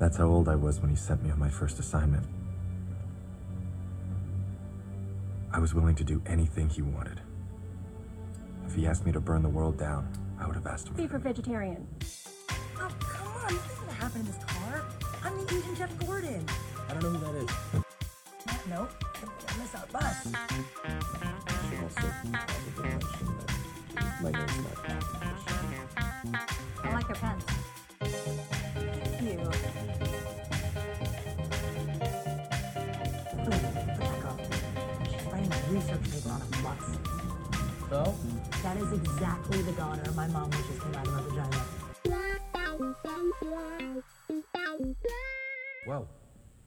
That's how old I was when he sent me on my first assignment. I was willing to do anything he wanted. If he asked me to burn the world down, I would have asked him. Be for vegetarian. Oh, come on, this isn't gonna happen in this car. I'm the Asian Jeff Gordon. I don't know who that is. Nope, I miss our bus. I like their pants. Research paper on a bus. So? That is exactly the daughter my mom wishes came out of my vagina. Well,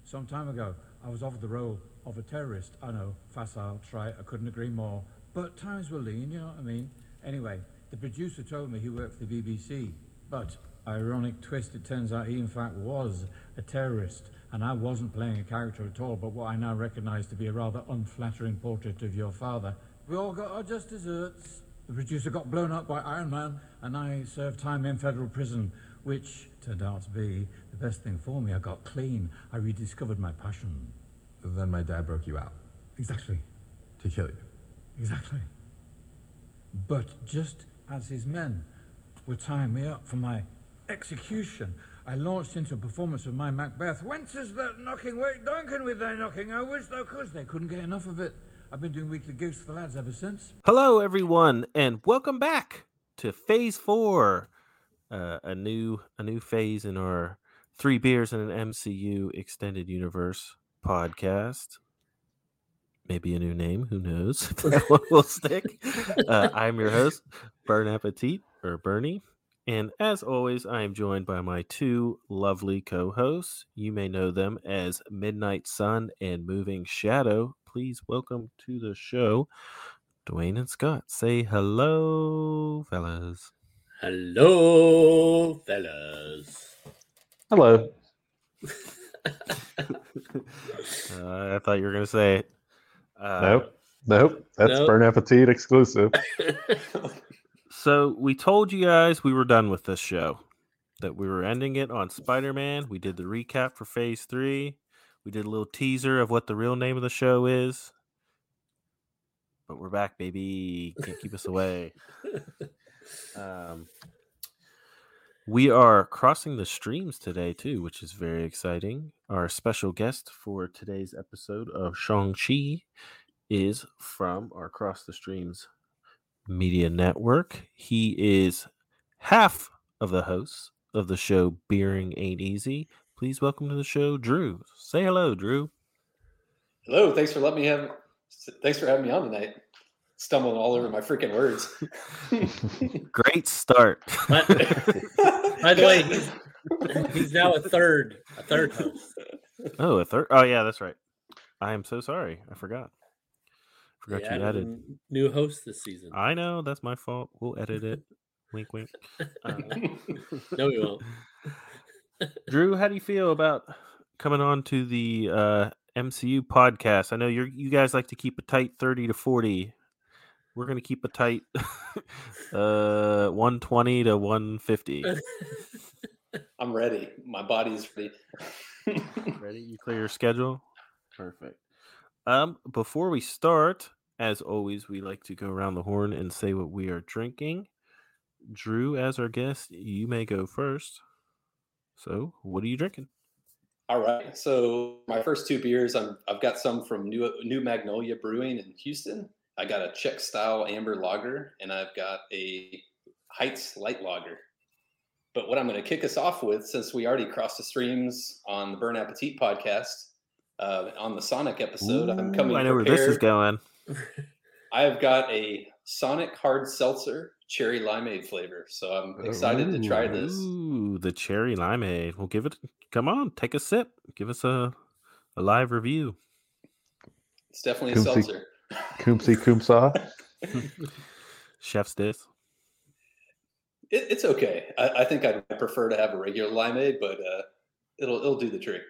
some time ago, I was offered the role of a terrorist. I know, facile, trite, I couldn't agree more. But times were lean, you know what I mean? Anyway, the producer told me he worked for the BBC. But, ironic twist, it turns out he in fact was a terrorist. And I wasn't playing a character at all, but what I now recognize to be a rather unflattering portrait of your father. We all got our just desserts. The producer got blown up by Iron Man, and I served time in federal prison, which turned out to be the best thing for me. I got clean. I rediscovered my passion. Then my dad broke you out. Exactly. To kill you. Exactly. But just as his men were tying me up for my execution, I launched into a performance of my Macbeth. Whence is that knocking? Wake Duncan with thy knocking. I wish thou couldst. They couldn't get enough of it. I've been doing weekly gigs for the lads ever since. Hello, everyone, and welcome back to Phase 4, a new phase in our Three Beers and an MCU Extended Universe podcast. Maybe a new name. Who knows? That one will stick. I'm your host, Burn Appetite, or Bernie. And as always, I am joined by my two lovely co-hosts. You may know them as Midnight Sun and Moving Shadow. Please welcome to the show, Dwayne and Scott. Say hello, fellas. Hello, fellas. Hello. I thought you were going to say it. Nope. That's Burn Appetite exclusive. So we told you guys we were done with this show, that we were ending it on Spider-Man. We did the recap for Phase 3. We did a little teaser of what the real name of the show is. But we're back, baby. Can't keep us away. We are crossing the streams today, too, which is very exciting. Our special guest for today's episode of Shang-Chi is from our Cross the Streams Media Network. He is half of the hosts of the show Beering Ain't Easy. Please welcome to the show, Drew. Say hello, Drew. Hello. Thanks for having me on tonight. Stumbling all over my freaking words. Great start. By the way, he's now a third host. Oh, a third. Oh, yeah, that's right. I am so sorry. I forgot. You added new host this season. I know, that's my fault. We'll edit it. Wink, wink. No, we won't. Drew, how do you feel about coming on to the MCU podcast? I know you guys like to keep a tight 30 to 40. We're going to keep a tight 120 to 150. I'm ready. My body's ready. Ready? You clear your schedule? Perfect. Before we start, as always, we like to go around the horn and say what we are drinking. Drew, as our guest, you may go first. So, what are you drinking? All right. So, my first two beers, I've got some from New Magnolia Brewing in Houston. I got a Czech-style amber lager, and I've got a Heights light lager. But what I'm going to kick us off with, since we already crossed the streams on the Burn Appetite podcast, on the Sonic episode, I'm coming. I know prepared. Where this is going. I have got a Sonic Hard Seltzer cherry limeade flavor, so I'm excited to try this. Ooh, the cherry limeade. We'll give it. Come on, take a sip. Give us a live review. It's definitely a seltzer. Koompsie Koompsaw. Chef's dish. It's okay. I think I'd prefer to have a regular limeade, but it'll do the trick.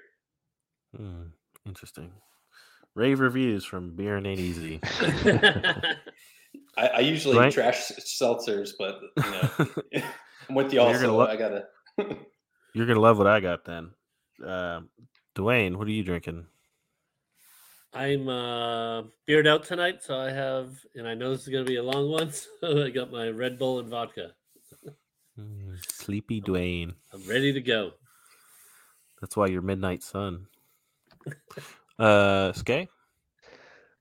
Hmm. Interesting. Rave reviews from Beer and Ain't Easy. I usually trash seltzers, but you know, I'm with y'all. So I gotta. You're gonna love what I got then. Dwayne, what are you drinking? I'm beard out tonight, so I have, and I know this is going to be a long one, so I got my Red Bull and vodka. Sleepy Dwayne. I'm ready to go. That's why you're Midnight Sun. Skay?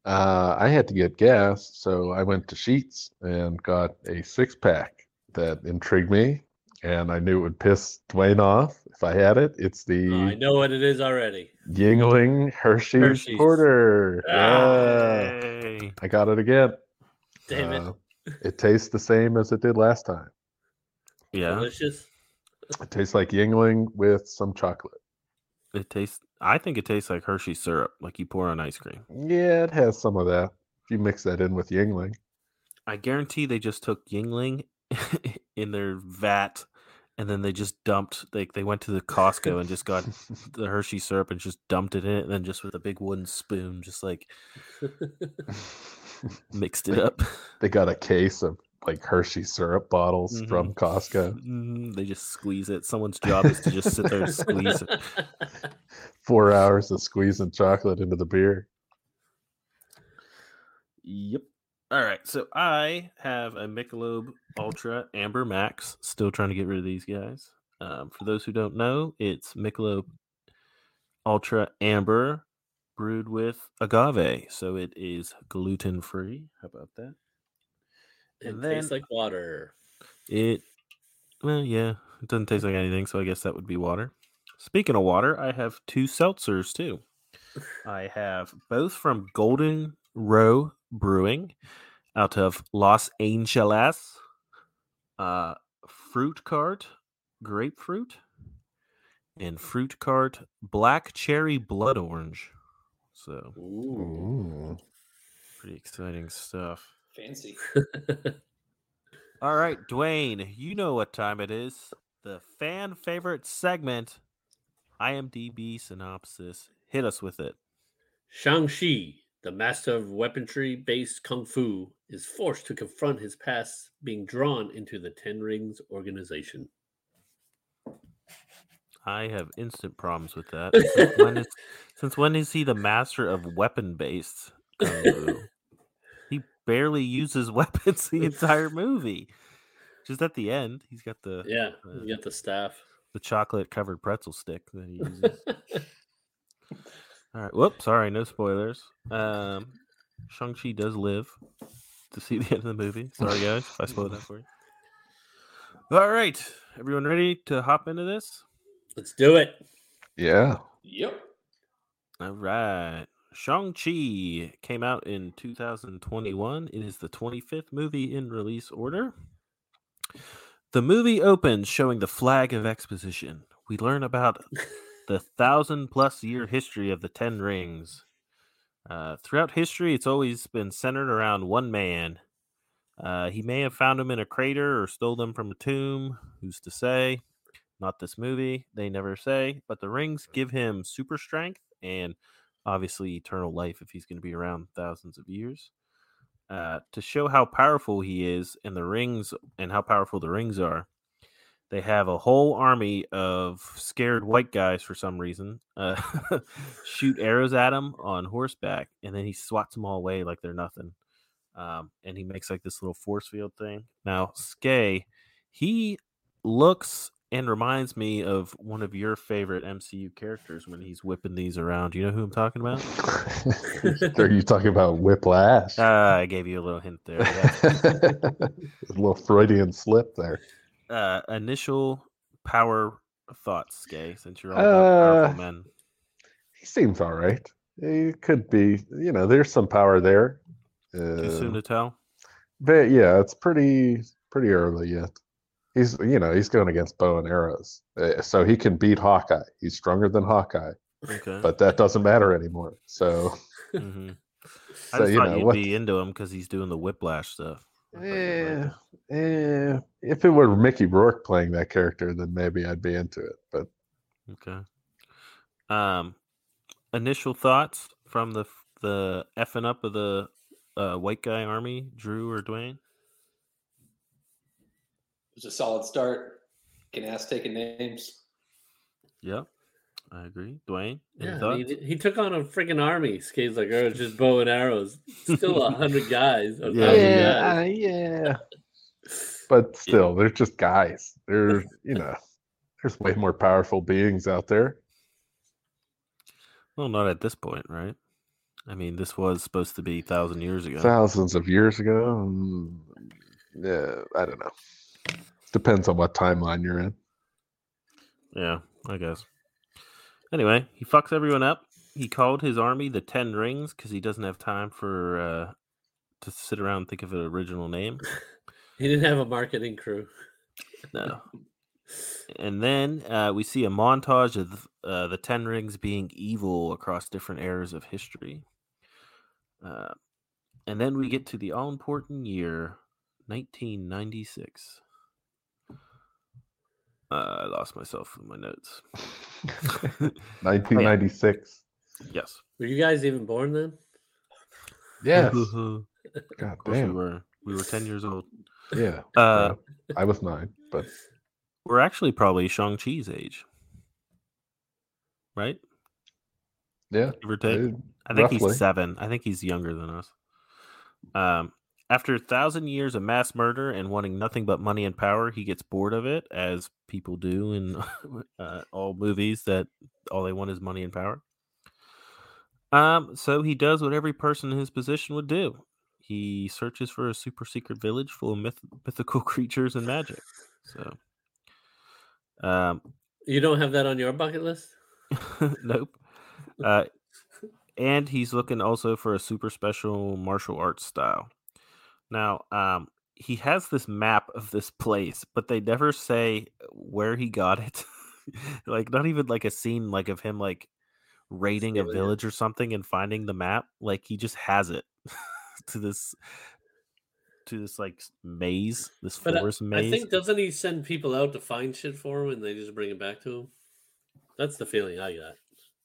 I had to get gas, so I went to Sheetz and got a six-pack that intrigued me, and I knew it would piss Dwayne off if I had it. It's the... I know what it is already. Yingling Hershey's. Porter. Ah. Yeah. I got it again. Damn it. It tastes the same as it did last time. Yeah. Delicious. It tastes like Yingling with some chocolate. I think it tastes like Hershey syrup, like you pour on ice cream. Yeah, it has some of that. If you mix that in with Yingling. I guarantee they just took Yingling in their vat, and then they just dumped, they went to the Costco and just got the Hershey syrup and just dumped it in it, and then just with a big wooden spoon, just like mixed it up. They got a case of like Hershey syrup bottles from Costco. They just squeeze it. Someone's job is to just sit there and squeeze it. 4 hours of squeezing chocolate into the beer. Yep. All right. So I have a Michelob Ultra Amber Max. Still trying to get rid of these guys. For those who don't know, it's Michelob Ultra Amber brewed with agave. So it is gluten-free. How about that? And it tastes like water. It doesn't taste like anything, so I guess that would be water. Speaking of water, I have two seltzers, too. I have both from Golden Row Brewing out of Los Angeles. Fruit Cart Grapefruit and Fruit Cart Black Cherry Blood Orange. So, ooh. Pretty exciting stuff. Fancy. All right, Dwayne, you know what time it is. The fan favorite segment, IMDb synopsis. Hit us with it. Shang-Chi, the master of weaponry-based kung fu, is forced to confront his past, being drawn into the Ten Rings organization. I have instant problems with that. Since when is he the master of weapon-based kung fu? Barely uses weapons the entire movie. Just at the end, he's got the you got the staff, the chocolate covered pretzel stick that he uses. All right, whoops, sorry, no spoilers. Shang-Chi does live to see the end of the movie. Sorry guys, if I spoiled that for you. All right, everyone, ready to hop into this? Let's do it. Yeah. Yep. All right. Shang-Chi came out in 2021. It is the 25th movie in release order. The movie opens showing the flag of exposition. We learn about the 1,000-plus-year history of the Ten Rings. Throughout history, it's always been centered around one man. He may have found them in a crater or stole them from a tomb. Who's to say? Not this movie. They never say. But the rings give him super strength and obviously eternal life if he's going to be around thousands of years. To show how powerful he is and the rings and how powerful the rings are, they have a whole army of scared white guys for some reason shoot arrows at him on horseback, and then he swats them all away like they're nothing. And he makes like this little force field thing. Now, Skay, he looks and reminds me of one of your favorite MCU characters when he's whipping these around. You know who I'm talking about? Are you talking about Whiplash? I gave you a little hint there. Yeah. A little Freudian slip there. Initial power thoughts, Skay, since you're all about powerful men. He seems all right. He could be. You know, there's some power there. Too soon to tell? But yeah, it's pretty early yet. He's going against bow and arrows, so he can beat Hawkeye. He's stronger than Hawkeye, okay. But that doesn't matter anymore. So, I just thought you'd be into him because he's doing the Whiplash stuff. Yeah. If it were Mickey Rourke playing that character, then maybe I'd be into it. But okay. Initial thoughts from the effing up of the white guy army, Drew or Dwayne? It was a solid start. Can ass taking names. Yeah. I agree. Dwayne? Yeah, he took on a freaking army. Skate's like, oh, it's just bow and arrows. Still 100 guys. Yeah. But still, they're just guys. They're, there's way more powerful beings out there. Well, not at this point, right? I mean, this was supposed to be thousands of years ago. Yeah, I don't know. Depends on what timeline you're in. Yeah, I guess. Anyway, he fucks everyone up. He called his army the Ten Rings because he doesn't have time for to sit around and think of an original name. He didn't have a marketing crew. No. And then we see a montage of the Ten Rings being evil across different eras of history. And then we get to the all-important year, 1996. I lost myself in my notes. 1996. Yes. Were you guys even born then? Yes. God damn. We were 10 years old. Yeah. I was 9, but... We're actually probably Shang-Chi's age, right? Yeah. Give or take. I think roughly. He's 7. I think he's younger than us. After 1,000 years of mass murder and wanting nothing but money and power, he gets bored of it, as people do in all movies that all they want is money and power. So he does what every person in his position would do. He searches for a super secret village full of mythical creatures and magic. So... you don't have that on your bucket list? Nope. And he's looking also for a super special martial arts style. Now, he has this map of this place, but they never say where he got it. Like, not even like a scene like of him like raiding a village or something and finding the map. Like, he just has it to this like maze, this forest maze. I think, doesn't he send people out to find shit for him and they just bring it back to him? That's the feeling I got.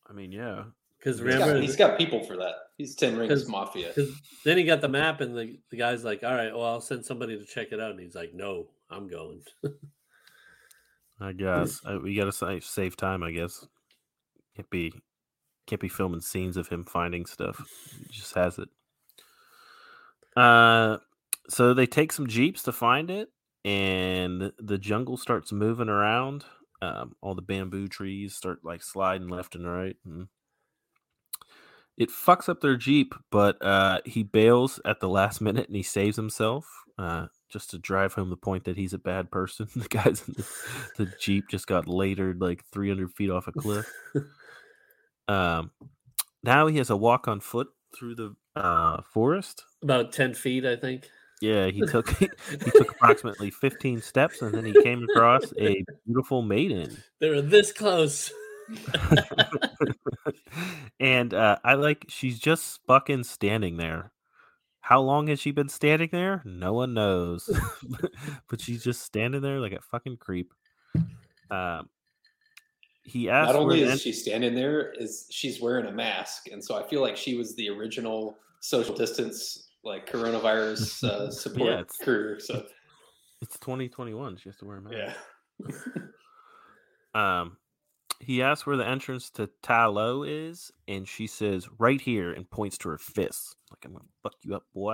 I mean, yeah. Because remember, he's got people for that. He's 10 Rings Mafia. Then he got the map and the guy's like, all right, well, I'll send somebody to check it out. And he's like, no, I'm going. I guess. We got to save time, I guess. Can't be filming scenes of him finding stuff. He just has it. So they take some jeeps to find it, and the jungle starts moving around. All the bamboo trees start like sliding left and right. And it fucks up their jeep, but he bails at the last minute and he saves himself just to drive home the point that he's a bad person. The guys in the jeep just got lathered like 300 feet off a cliff. Now he has a walk on foot through the forest. About 10 feet, I think. Yeah, he took approximately 15 steps, and then he came across a beautiful maiden. They were this close. And she's just fucking standing there. How long has she been standing there? No one knows. But she's just standing there like a fucking creep. He asked. Not only is she standing there, she's wearing a mask, and so I feel like she was the original social distance, like coronavirus support crew. So it's 2021. She has to wear a mask. Yeah. He asks where the entrance to Ta Lo is, and she says, "Right here," and points to her fists, like, "I'm gonna fuck you up, boy."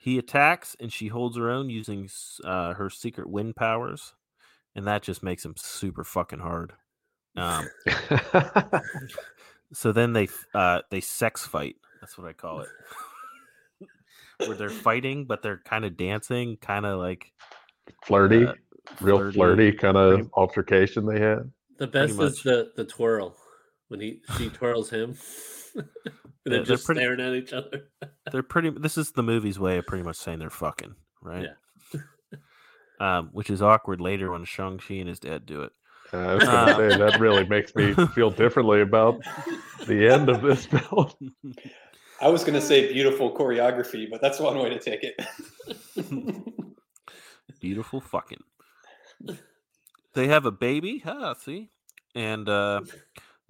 He attacks, and she holds her own using her secret wind powers, and that just makes him super fucking hard. So then they sex fight. That's what I call it. Where they're fighting, but they're kind of dancing, kind of like flirty, real flirty kind of altercation they had. The best is the twirl when she twirls him. They're just staring at each other. They're pretty. This is the movie's way of pretty much saying they're fucking, right? Yeah. Which is awkward later when Shang-Chi and his dad do it. I was going to say that really makes me feel differently about the end of this film. I was going to say beautiful choreography, but that's one way to take it. Beautiful fucking. They have a baby. See? And the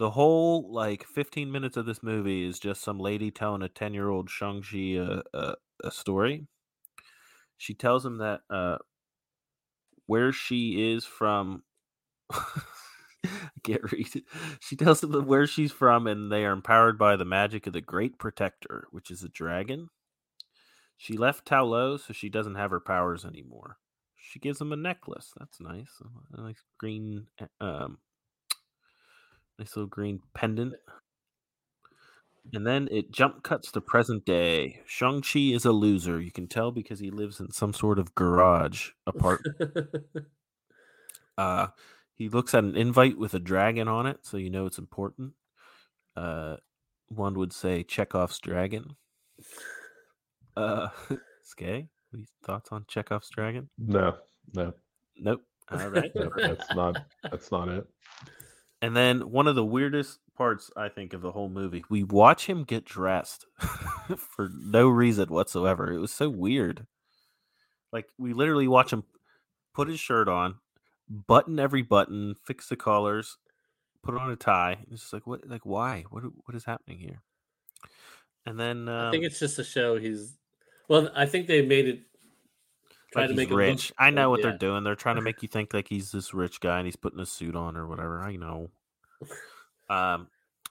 whole like 15 minutes of this movie is just some lady telling a 10-year-old Shang-Chi a story. She tells him that where she is from... I can't read it. She tells them where she's from, and they are empowered by the magic of the Great Protector, which is a dragon. She left Ta Lo, so she doesn't have her powers anymore. She gives them a necklace. That's nice. A nice green, nice little green pendant. And then it jump cuts to present day. Shang-Chi is a loser. You can tell because he lives in some sort of garage apartment. He looks at an invite with a dragon on it, so you know it's important. One would say Chekhov's dragon. Skye, any thoughts on Chekhov's dragon? No. Nope. All right. No, that's not it. And then one of the weirdest parts, I think, of the whole movie, we watch him get dressed for no reason whatsoever. It was so weird. Like, we literally watch him put his shirt on, button every button, fix the collars, put on a tie. It's just like, what? Like, why? What is happening here? And then I think it's just a show. I think they made it try like to make him rich. I know what they're doing. They're trying to make you think like he's this rich guy and he's putting a suit on or whatever. I know.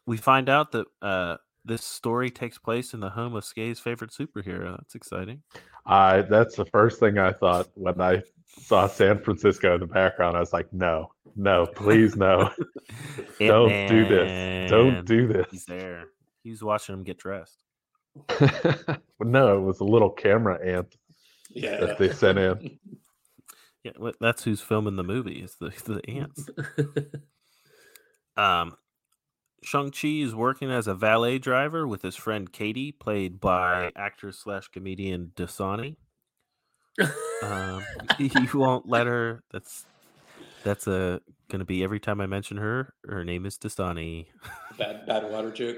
We find out that this story takes place in the home of Skye's favorite superhero. That's exciting. That's the first thing I thought when I saw San Francisco in the background. I was like, no, please no. Don't do this. He's there. He's watching him get dressed. No, it was a little camera ant that they sent in. Yeah, that's who's filming the movie, is the ants. Shang-Chi is working as a valet driver with his friend Katie, played by actress/comedian Dasani. He won't let her. That's going to be every time I mention her. Her name is Dasani. Bad water joke.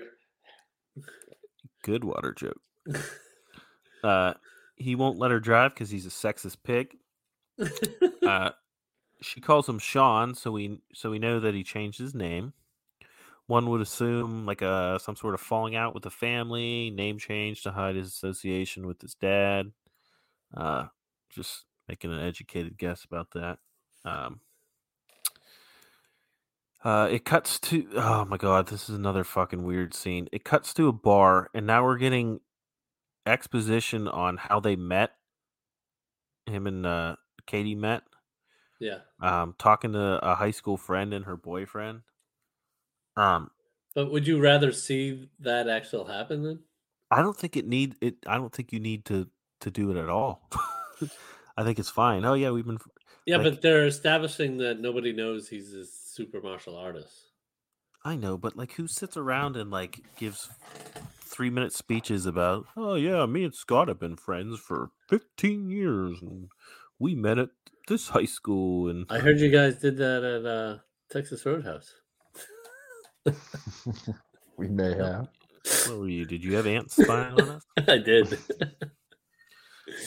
Good water joke. He won't let her drive because he's a sexist pig. She calls him Sean, so we know that he changed his name. One would assume like some sort of falling out with the family, name change to hide his association with his dad. Just making an educated guess about that. It cuts to, oh my god, this is another fucking weird scene. It cuts to a bar, and now we're getting exposition on how they met. Him and Katie met. Yeah. Talking to a high school friend and her boyfriend. But would you rather see that actual happen then? I don't think I don't think you need to do it at all. I think it's fine. Oh yeah, we've been. Yeah, like, but they're establishing that nobody knows he's a super martial artist. I know, but like, who sits around and like gives 3-minute speeches about, oh yeah, me and Scott have been friends for 15 years, and we met at this high school. And I heard you guys did that at Texas Roadhouse. We may have. What were you? Did you have ants spying on us? I did.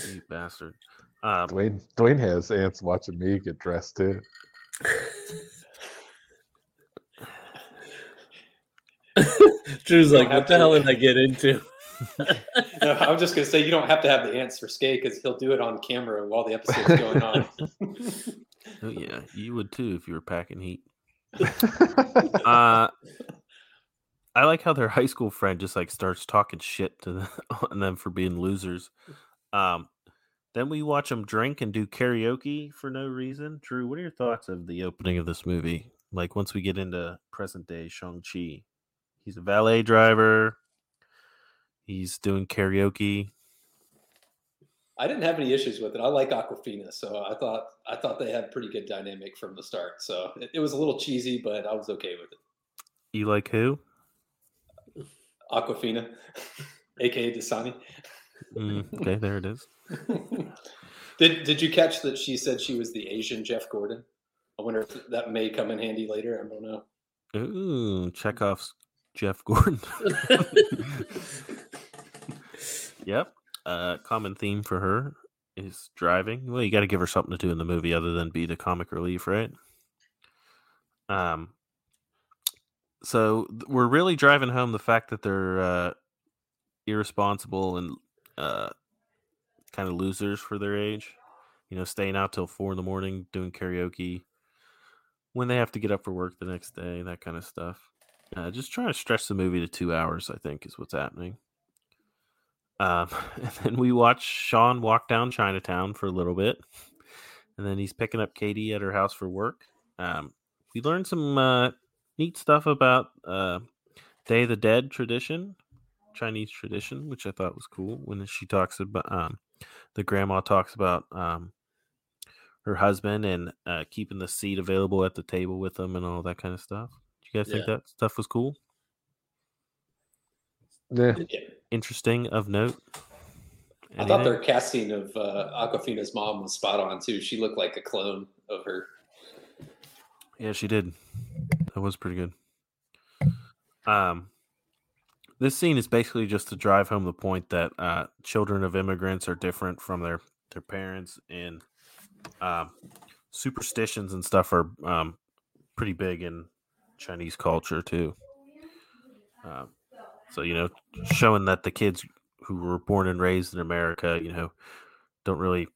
You bastard. Dwayne has ants watching me get dressed too. Drew's like, what the hell did I get into? No, I'm just going to say, you don't have to have the ants for Skye because he'll do it on camera while the episode's going on. Oh yeah, you would too if you were packing heat. I like how their high school friend just like starts talking shit on them for being losers. Then we watch them drink and do karaoke for no reason. Drew, what are your thoughts of the opening of this movie? Like, once we get into present day Shang-Chi, he's a valet driver. He's doing karaoke. I didn't have any issues with it. I like Awkwafina, so I thought they had pretty good dynamic from the start. So it was a little cheesy, but I was okay with it. You like who? Awkwafina, aka Dasani. Okay, there it is. Did you catch that she said she was the Asian Jeff Gordon? I wonder if that may come in handy later. I don't know. Ooh, Chekhov's Jeff Gordon. Yep. Common theme for her is driving. Well, you got to give her something to do in the movie other than be the comic relief, right? So we're really driving home the fact that they're irresponsible and kind of losers for their age. You know, staying out till 4 in the morning doing karaoke. when they have to get up for work the next day, that kind of stuff. Just trying to stretch the movie to 2 hours, I think, is what's happening. And then we watch Sean walk down Chinatown for a little bit. And then he's picking up Katie at her house for work. We learned some neat stuff about Day of the Dead tradition, Chinese tradition, which I thought was cool. When she talks about, the grandma talks about her husband and keeping the seat available at the table with them and all that kind of stuff. Did you guys think that stuff was cool? Yeah. Interesting of note. I thought their casting of Aquafina's mom was spot on too. She looked like a clone of her. Yeah, she did. That was pretty good. This scene is basically just to drive home the point that children of immigrants are different from their parents, and superstitions and stuff are pretty big in Chinese culture too. So, you know, showing that the kids who were born and raised in America, you know, don't really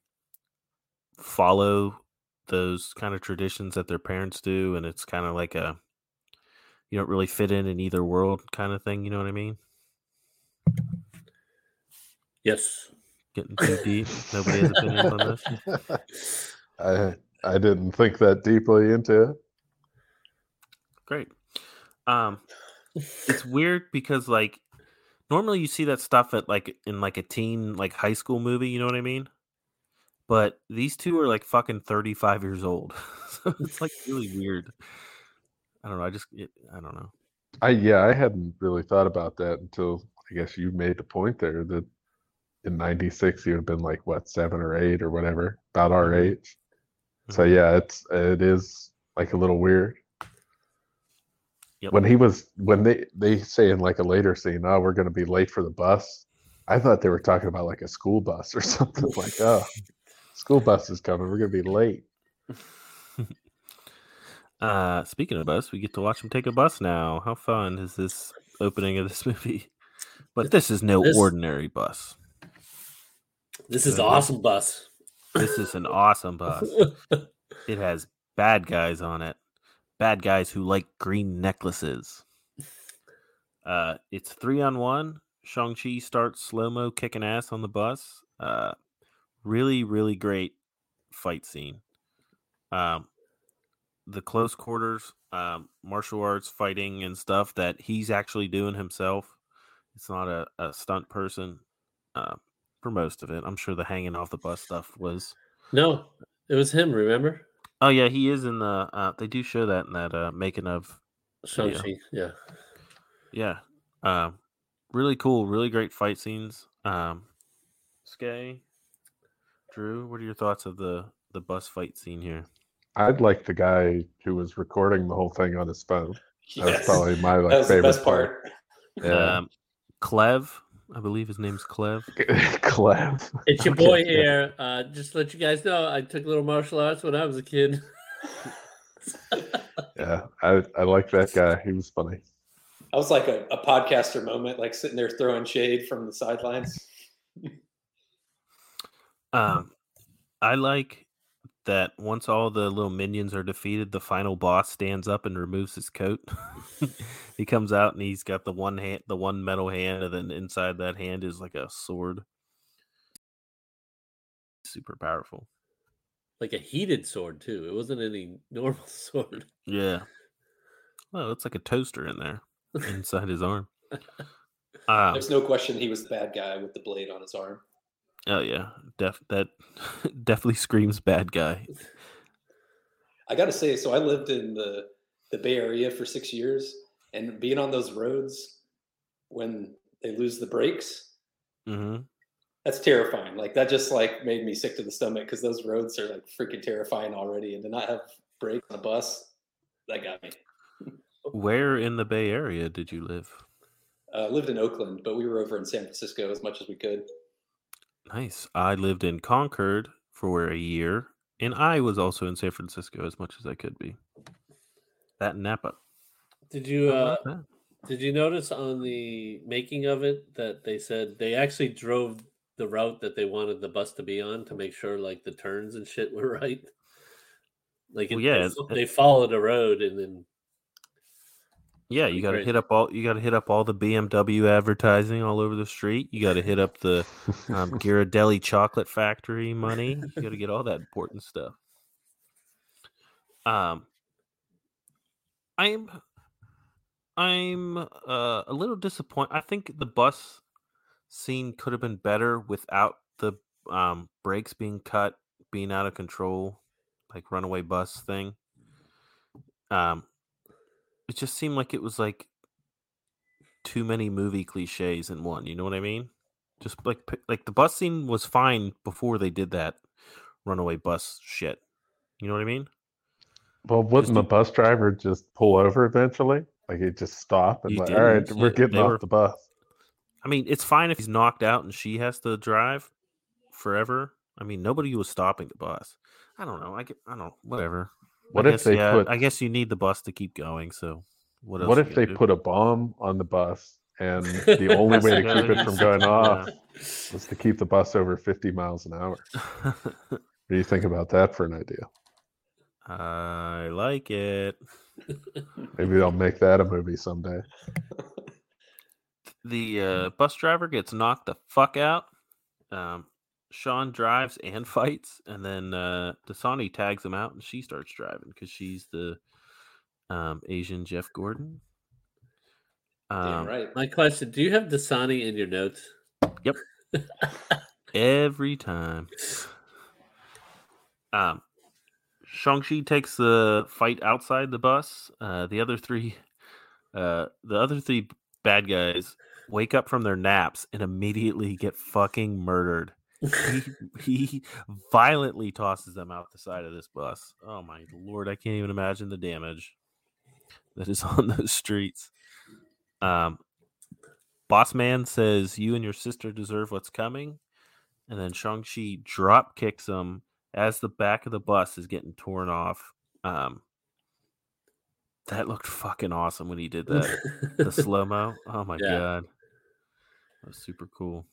follow those kind of traditions that their parents do. And it's kind of like a, you don't really fit in either world kind of thing. You know what I mean? Yes. Getting too deep. Nobody has opinions on this. I didn't think that deeply into it. Great. It's weird because, like, normally you see that stuff at in a teen, high school movie, you know what I mean? But these two are, fucking 35 years old. So it's, really weird. I don't know. I don't know. I hadn't really thought about that until, I guess, you made the point there that in 96 you would have been, 7 or 8 or whatever, about our age. Mm-hmm. So, yeah, it is, a little weird. Yep. When they say in a later scene, oh, we're going to be late for the bus. I thought they were talking about a school bus or something oh, school bus is coming. We're going to be late. Speaking of bus, we get to watch them take a bus now. How fun is this opening of this movie? But this is no ordinary bus. This is an awesome bus. This is an awesome bus. It has bad guys on it. Bad guys who like green necklaces. It's 3-on-1. Shang-Chi starts slow-mo kicking ass on the bus. Really, really great fight scene. The close quarters, martial arts fighting and stuff that he's actually doing himself. It's not a stunt person for most of it. I'm sure the hanging off the bus stuff was... No, it was him, remember? Oh, yeah, he is in the... they do show that in that making of... Shang-Chi, yeah. Yeah. Really cool, really great fight scenes. Skye, Drew, what are your thoughts of the bus fight scene here? I'd like the guy who was recording the whole thing on his phone. Yes. That was probably my favorite part. Yeah. Clev, I believe his name's Clev. Clev. It's your boy here. Just to let you guys know, I took a little martial arts when I was a kid. Yeah, I like that guy. He was funny. I was like a podcaster moment, sitting there throwing shade from the sidelines. I like that once all the little minions are defeated, the final boss stands up and removes his coat. He comes out and he's got the one metal hand, and then inside that hand is a sword. Super powerful. Like a heated sword too. It wasn't any normal sword. Yeah. Well, it's like a toaster in there inside his arm. There's no question he was the bad guy with the blade on his arm. Oh yeah, that definitely screams bad guy. I gotta say, so I lived in the Bay Area for 6 years, and being on those roads when they lose the brakes, mm-hmm. That's terrifying. That just made me sick to the stomach because those roads are freaking terrifying already, and to not have brakes on a bus, that got me. Where in the Bay Area did you live? Lived in Oakland, but we were over in San Francisco as much as we could. Nice. I lived in Concord for a year, and I was also in San Francisco as much as I could be. That and Napa. Did you notice on the making of it that they said they actually drove the route that they wanted the bus to be on to make sure the turns and shit were right? Like, well, yeah, they follow the road, and then yeah, you got to hit up all the BMW advertising all over the street. You got to hit up the Ghirardelli Chocolate Factory money. You got to get all that important stuff. I'm a little disappointed. I think the bus scene could have been better without the brakes being cut, being out of control, like runaway bus thing. It just seemed like it was like too many movie cliches in one. You know what I mean? Just like the bus scene was fine before they did that runaway bus shit. You know what I mean? Well, wouldn't the bus driver just pull over eventually? Like, he'd just stop and like, all right, we're getting off the bus. I mean, it's fine if he's knocked out and she has to drive forever. I mean, nobody was stopping the bus. I don't know. Whatever. What if they put? I guess you need the bus to keep going. So, what else? What if they put a bomb on the bus, and the only way to keep it from going off was to keep the bus over 50 miles an hour? What do you think about that for an idea? I like it. Maybe they'll make that a movie someday. The bus driver gets knocked the fuck out. Sean drives and fights, and then Dasani tags him out, and she starts driving because she's the Asian Jeff Gordon. Damn right. My question: do you have Dasani in your notes? Yep. Every time. Shang-Chi takes the fight outside the bus. The other three bad guys wake up from their naps and immediately get fucking murdered. He violently tosses them out the side of this bus. Oh my Lord, I can't even imagine the damage that is on those streets. Boss Man says, "You and your sister deserve what's coming." And then Shang-Chi drop kicks him as the back of the bus is getting torn off. That looked fucking awesome when he did that. The slow-mo. Oh my God. That was super cool.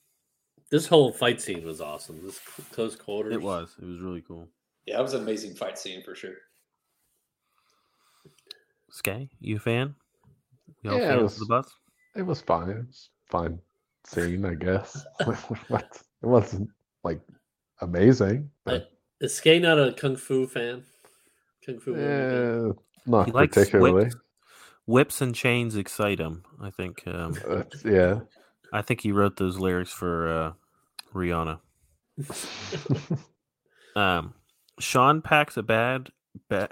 This whole fight scene was awesome. This close quarters. It was. It was really cool. Yeah, it was an amazing fight scene for sure. Skye, you a fan? Y'all fans of the bus? It was fine. It was fine scene, I guess. It wasn't like amazing. But... Is Skye not a kung fu fan? Kung fu? Yeah, not particularly. Whips and chains excite him, I think. Yeah. I think he wrote those lyrics for Rihanna. Sean packs a bag for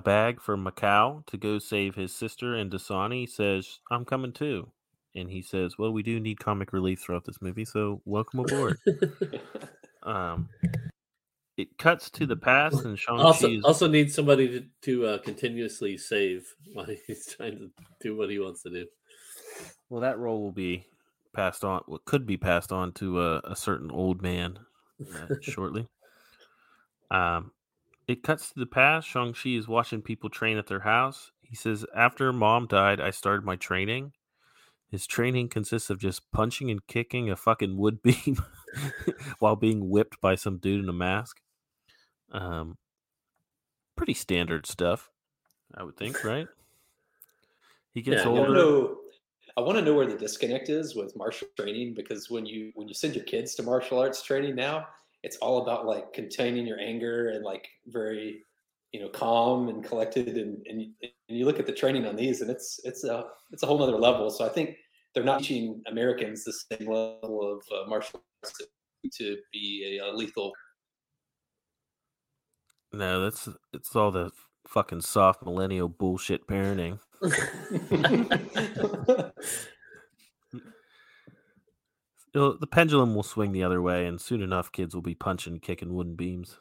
Macau to go save his sister, and Dasani says, "I'm coming too." And he says, "Well, we do need comic relief throughout this movie, so welcome aboard." It cuts to the past, and Shang-Chi also needs somebody to continuously save while he's trying to do what he wants to do. Well, that role will be passed on. What could be passed on to a certain old man shortly. It cuts to the past. Shang-Chi is watching people train at their house. He says, "After Mom died, I started my training." His training consists of just punching and kicking a fucking wood beam while being whipped by some dude in a mask. Pretty standard stuff, I would think, right? He gets older. I want to know where the disconnect is with martial training, because when you send your kids to martial arts training now, it's all about like containing your anger and like very, calm and collected. And you look at the training on these, and it's a whole nother level. So I think they're not teaching Americans the same level of martial arts to be a lethal. No, it's all the fucking soft millennial bullshit parenting. The pendulum will swing the other way, and soon enough kids will be punching, kicking wooden beams.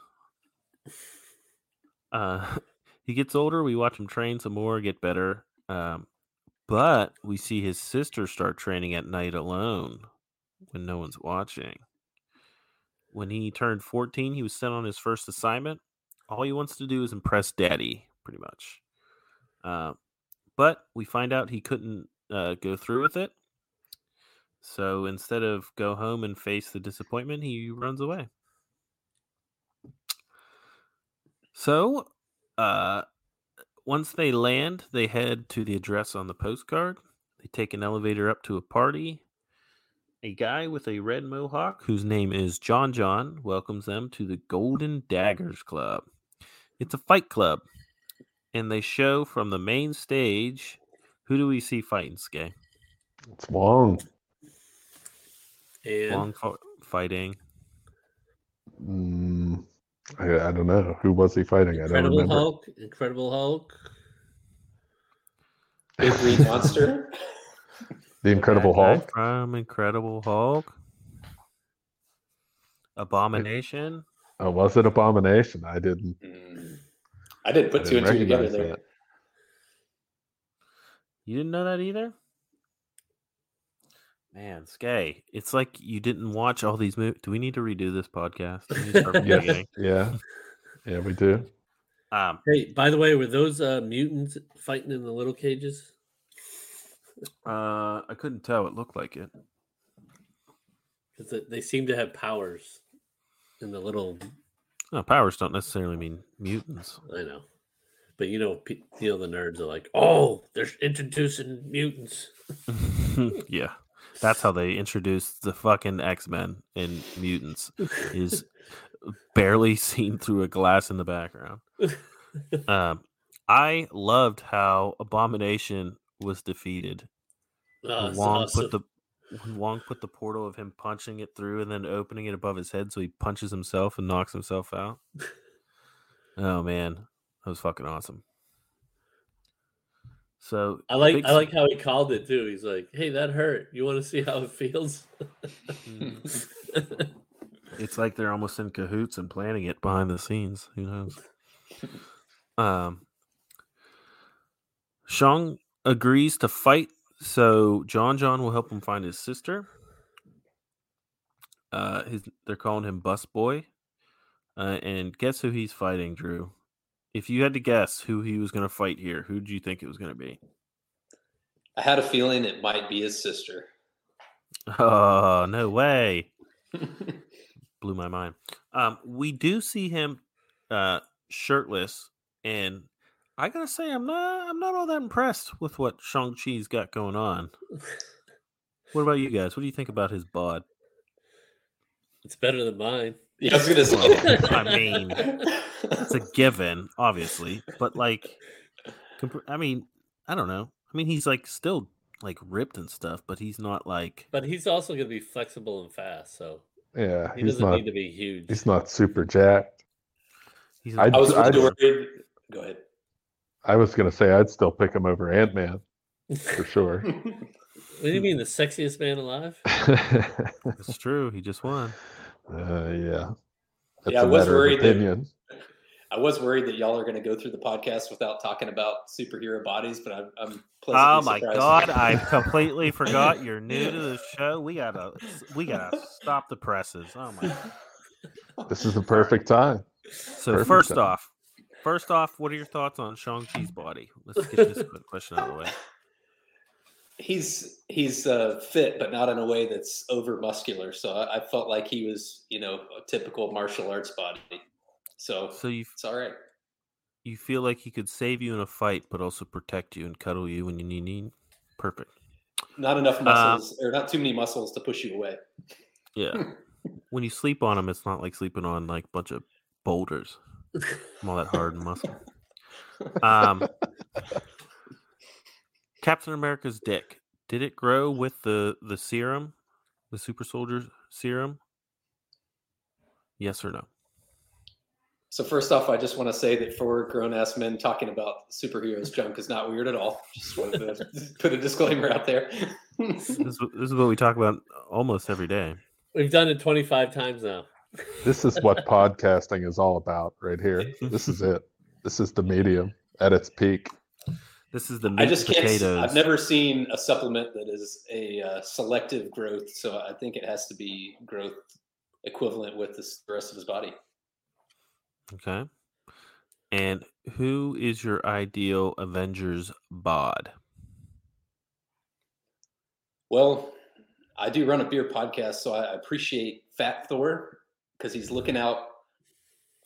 He gets older, we watch him train some more, get better, but we see his sister start training at night alone when no one's watching. When he turned 14, he was sent on his first assignment. All he wants to do is impress daddy, pretty much. But we find out he couldn't go through with it. So instead of go home and face the disappointment, he runs away. So, once they land, they head to the address on the postcard. They take an elevator up to a party. A guy with a red mohawk, whose name is John John, welcomes them to the Golden Daggers Club. It's a fight club. And they show from the main stage, who do we see fighting, Skye? It's Wong. And Wong fighting. I don't know. Who was he fighting? Incredible I don't remember. Incredible Hulk. Big Green Monster. The Incredible Hulk. From Incredible Hulk. Abomination. Oh, was it Abomination? I didn't put two and two together there. That. You didn't know that either? Man, Skye, it's like you didn't watch all these movies. Do we need to redo this podcast? Yeah, we do. Hey, by the way, were those mutants fighting in the little cages? I couldn't tell. It looked like it. Because they seem to have powers in the little... No, powers don't necessarily mean mutants. I know. But you know, the nerds are like, oh, they're introducing mutants. Yeah. That's how they introduced the fucking X-Men and mutants is barely seen through a glass in the background. I loved how Abomination was defeated. Wong put the portal of him punching it through and then opening it above his head so he punches himself and knocks himself out. Oh, man. That was fucking awesome. So I like how he called it too. He's like, "Hey, that hurt. You want to see how it feels?" It's like they're almost in cahoots and planning it behind the scenes. Who knows? Shang agrees to fight, so John will help him find his sister. They're calling him Busboy, and guess who he's fighting, Drew? If you had to guess who he was going to fight here, who did you think it was going to be? I had a feeling it might be his sister. Oh, no way. Blew my mind. We do see him shirtless, and I got to say, I'm not all that impressed with what Shang-Chi's got going on. What about you guys? What do you think about his bod? It's better than mine. Yeah, I was going to say. I mean, it's a given, obviously, but I don't know. I mean, he's still ripped and stuff, but he's not . But he's also going to be flexible and fast, so yeah, he doesn't need to be huge. He's not super jacked. Go ahead. I was going to say I'd still pick him over Ant-Man for sure. What do you mean, the sexiest man alive? It's true. He just won. Yeah. That's I was worried that y'all are going to go through the podcast without talking about superhero bodies, but I'm pleasantly surprised. Oh my God, I completely forgot you're new to the show. We gotta stop the presses. Oh my God. This is the perfect time. So first off, what are your thoughts on Shang-Chi's body? Let's get this question out of the way. He's fit, but not in a way that's over muscular. So I felt like he was, a typical martial arts body. So it's all right. You feel like he could save you in a fight, but also protect you and cuddle you when you need. Perfect. Not enough muscles, or not too many muscles to push you away. Yeah. When you sleep on him, it's not like sleeping on a bunch of boulders. All that hard muscle. Captain America's dick. Did it grow with the serum? The super soldier serum? Yes or no? So first off, I just want to say that for grown-ass men talking about superheroes junk is not weird at all. Just wanted to put a disclaimer out there. This is what we talk about almost every day. We've done it 25 times now. This is what podcasting is all about right here. This is it. This is the medium at its peak. This is the meat and potatoes. I've never seen a supplement that is a selective growth, so I think it has to be growth equivalent with the rest of his body. Okay. And who is your ideal Avengers bod? Well, I do run a beer podcast, so I appreciate Fat Thor because he's looking out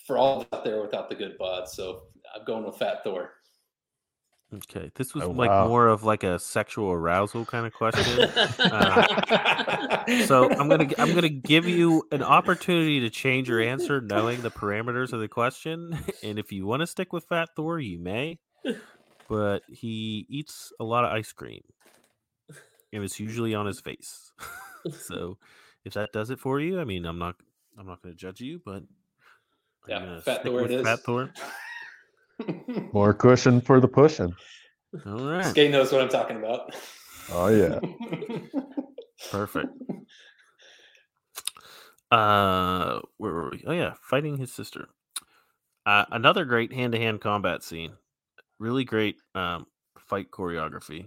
for all out there without the good bod. So I'm going with Fat Thor. Okay, this was more of like a sexual arousal kind of question. So I'm gonna give you an opportunity to change your answer, knowing the parameters of the question. And if you want to stick with Fat Thor, you may. But he eats a lot of ice cream, and it's usually on his face. So if that does it for you, I mean, I'm not going to judge you, but yeah, Fat Thor it is. Fat Thor. More cushion for the pushing. All right. Skate knows what I'm talking about. Oh, yeah. Perfect. Where were we? Oh, yeah. Fighting his sister. Another great hand-to-hand combat scene. Really great fight choreography.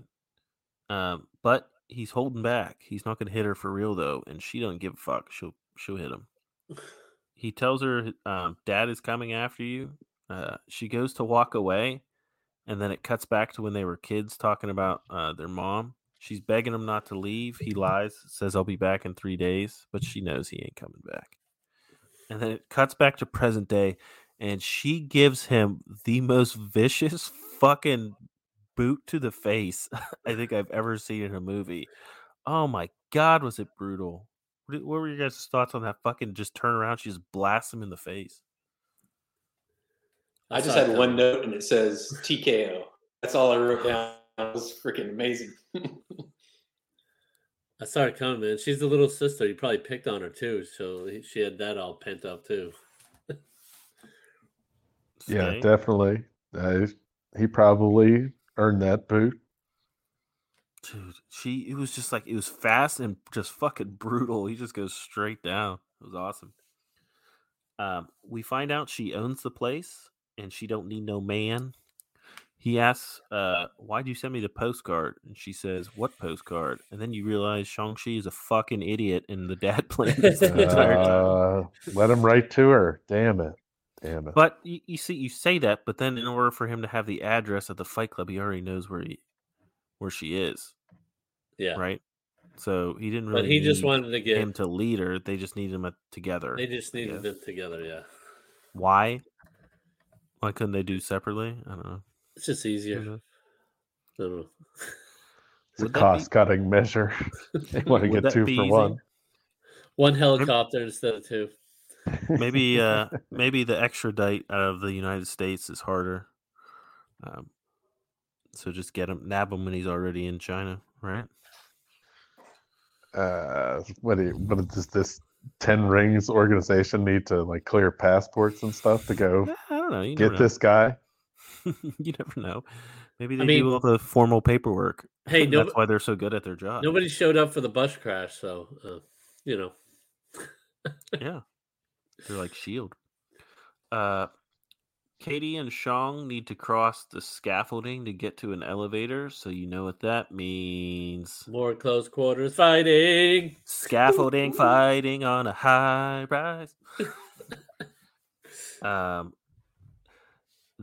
But he's holding back. He's not going to hit her for real, though, and she doesn't give a fuck. She'll hit him. He tells her, Dad is coming after you. She goes to walk away, and then it cuts back to when they were kids talking about their mom. She's begging him not to leave. He lies, says, I'll be back in 3 days, but she knows he ain't coming back. And then it cuts back to present day, and she gives him the most vicious fucking boot to the face I think I've ever seen in a movie. Oh my God, was it brutal? What were your guys' thoughts on that fucking just turn around? She just blasts him in the face. I just had one note, and it says TKO. That's all I wrote down. That was freaking amazing. I saw it coming, man. She's the little sister. You probably picked on her, too. So she had that all pent up, too. Yeah, definitely. He probably earned that boot. Dude, it was just like, it was fast and just fucking brutal. He just goes straight down. It was awesome. We find out she owns the place. And she don't need no man. He asks, why'd you send me the postcard? And she says, what postcard? And then you realize Shang-Chi is a fucking idiot and the dad planned this the entire time. Let him write to her. Damn it. But you say that, but then in order for him to have the address of the fight club, he already knows where she is. Yeah. Right? So he didn't really But he just wanted to get him to lead her. They just needed him together. They just needed them together, yeah. Why? Why couldn't they do separately? I don't know. It's just easier. I don't know. It's a cost-cutting measure. They want to get two for easy? One helicopter instead of two. Maybe maybe the extradite out of the United States is harder. So just get him, nab him when he's already in China, right? What is this? 10 Rings organization need to like clear passports and stuff to go I don't know. You get this guy. You never know. Maybe they do all the formal paperwork. Hey, that's why they're so good at their job. Nobody showed up for the bus crash, so you know. Yeah, they're like S.H.I.E.L.D. Katie and Shang need to cross the scaffolding to get to an elevator, so you know what that means. More close quarters fighting. Scaffolding fighting on a high rise. The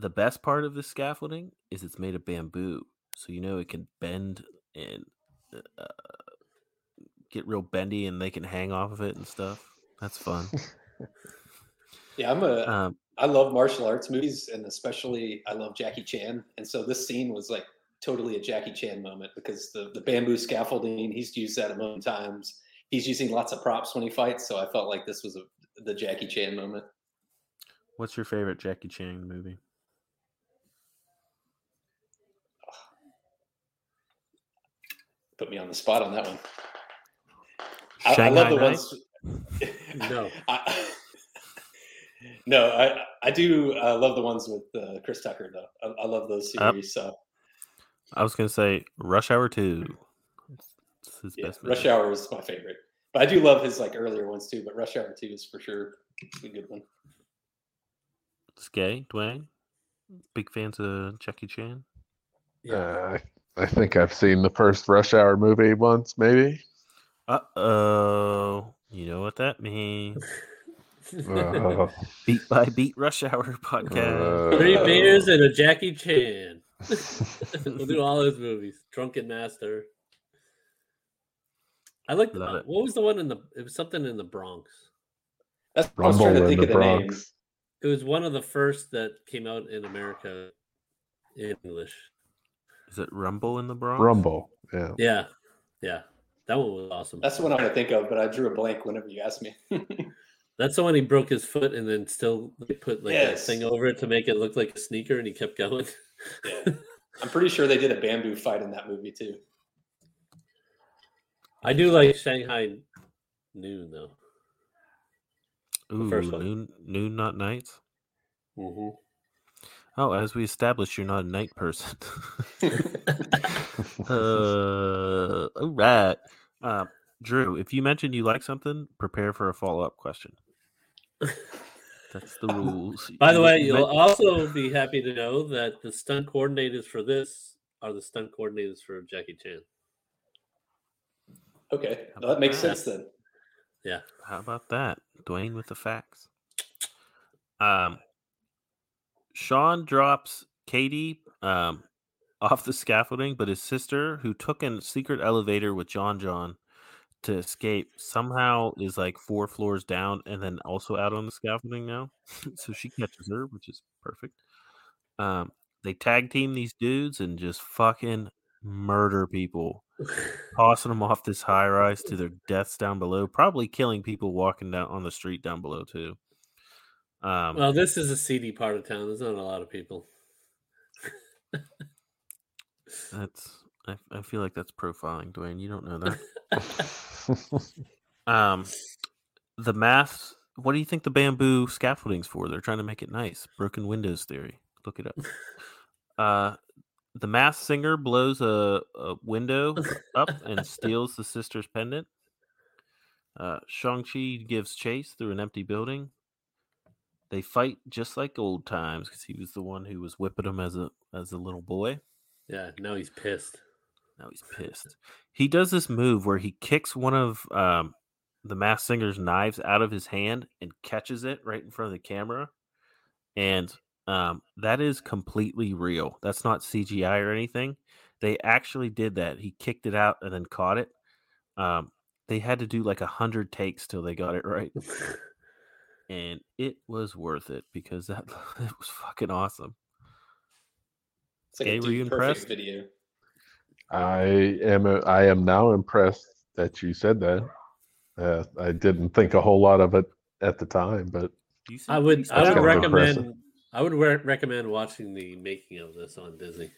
best part of the scaffolding is it's made of bamboo, so you know it can bend and get real bendy, and they can hang off of it and stuff. That's fun. Yeah, I love martial arts movies, and especially I love Jackie Chan. And so this scene was like totally a Jackie Chan moment because the bamboo scaffolding, he's used that a million times. He's using lots of props when he fights. So I felt like this was the Jackie Chan moment. What's your favorite Jackie Chan movie? Put me on the spot on that one. I love the ones. No. No, I do love the ones with Chris Tucker, though. I love those series. So I was going to say Rush Hour 2. It's his best Rush Hour is my favorite. But I do love his like earlier ones, too. But Rush Hour 2 is for sure a good one. Skay, Dwayne, big fans of Jackie Chan? Yeah, I think I've seen the first Rush Hour movie once, maybe. Uh-oh. You know what that means. Beat by Beat Rush Hour podcast. 3 beers and a Jackie Chan. We'll do all those movies. Drunken Master. I like that. What was the one it was something in the Bronx. That's what I was trying to think of the name. It was one of the first that came out in America in English. Is it Rumble in the Bronx? Rumble, yeah. Yeah, yeah. That one was awesome. That's the one I'm going to think of, but I drew a blank whenever you asked me. That's the one he broke his foot and then still put like a thing over it to make it look like a sneaker, and he kept going. Yeah. I'm pretty sure they did a bamboo fight in that movie, too. I do like Shanghai Noon, though. Ooh, noon, not nights? Mm-hmm. Oh, as we established, you're not a night person. All right. Drew, if you mentioned you like something, prepare for a follow-up question. That's the rules. By the way, you'll also be happy to know that the stunt coordinators for this are the stunt coordinators for Jackie Chan. Okay. Well, that makes sense then. Yeah. How about that? Dwayne with the facts. Sean drops Katie off the scaffolding, but his sister, who took a secret elevator with John to escape, somehow is like 4 floors down and then also out on the scaffolding now. So she catches her, which is perfect. They tag team these dudes and just fucking murder people, tossing them off this high rise to their deaths down below, probably killing people walking down on the street down below too. Well, this is a seedy part of town. There's not a lot of people. I feel like that's profiling, Dwayne. You don't know that. The math. What do you think the bamboo scaffolding's for? They're trying to make it nice. Broken windows theory. Look it up. The masked singer blows a window up and steals the sister's pendant. Shang-Chi gives chase through an empty building. They fight just like old times because he was the one who was whipping him as a little boy. Yeah, now he's pissed. He does this move where he kicks one of the masked singer's knives out of his hand and catches it right in front of the camera. And that is completely real. That's not CGI or anything. They actually did that. He kicked it out and then caught it. They had to do like 100 takes till they got it right. And it was worth it because it was fucking awesome. It's like a were you impressed? Video. I am now impressed that you said that. I didn't think a whole lot of it at the time, but I would recommend watching the making of this on Disney.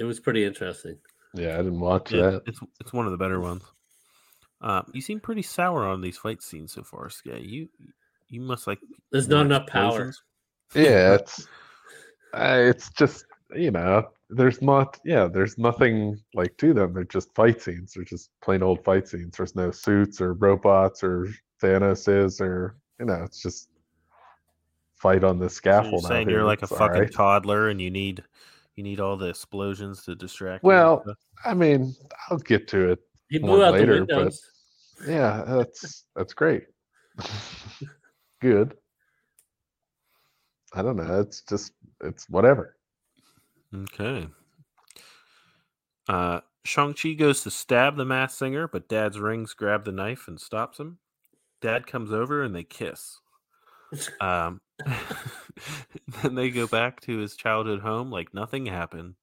It was pretty interesting. Yeah, I didn't watch that. It's one of the better ones. You seem pretty sour on these fight scenes so far, Skye. You must like. There's not enough power. Yeah, it's just there's nothing like to them. They're just fight scenes. They're just plain old fight scenes. There's no suits or robots or Thanos's or it's just fight on the scaffold. So you're saying you're like a fucking toddler and you need all the explosions to distract. Well, you. I mean, I'll get to it. He blew out later, the windows. But yeah, that's great. Good. I don't know. It's whatever. Okay. Shang-Chi goes to stab the masked singer, but Dad's rings grab the knife and stops him. Dad comes over and they kiss. Then they go back to his childhood home like nothing happened.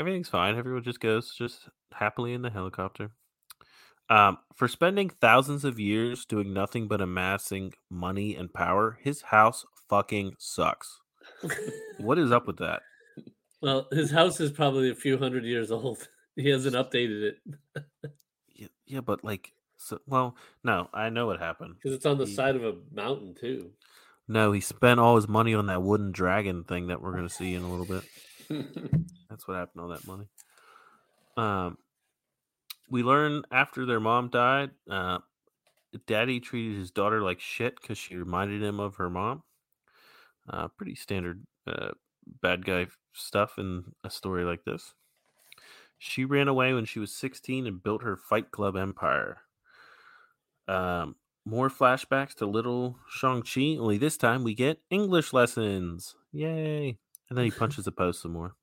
Everything's fine. Everyone just goes happily in the helicopter. For spending thousands of years doing nothing but amassing money and power, his house fucking sucks. What is up with that? Well, his house is probably a few hundred years old. He hasn't updated it. yeah, but like, no, I know what happened. Because it's on the side of a mountain, too. No, he spent all his money on that wooden dragon thing that we're going to see in a little bit. That's what happened to all that money. We learn after their mom died, Daddy treated his daughter like shit because she reminded him of her mom. Pretty standard bad guy stuff in a story like this. She ran away when she was 16 and built her Fight Club empire. More flashbacks to little Shang-Chi, only this time we get English lessons. Yay! And then he punches the post some more.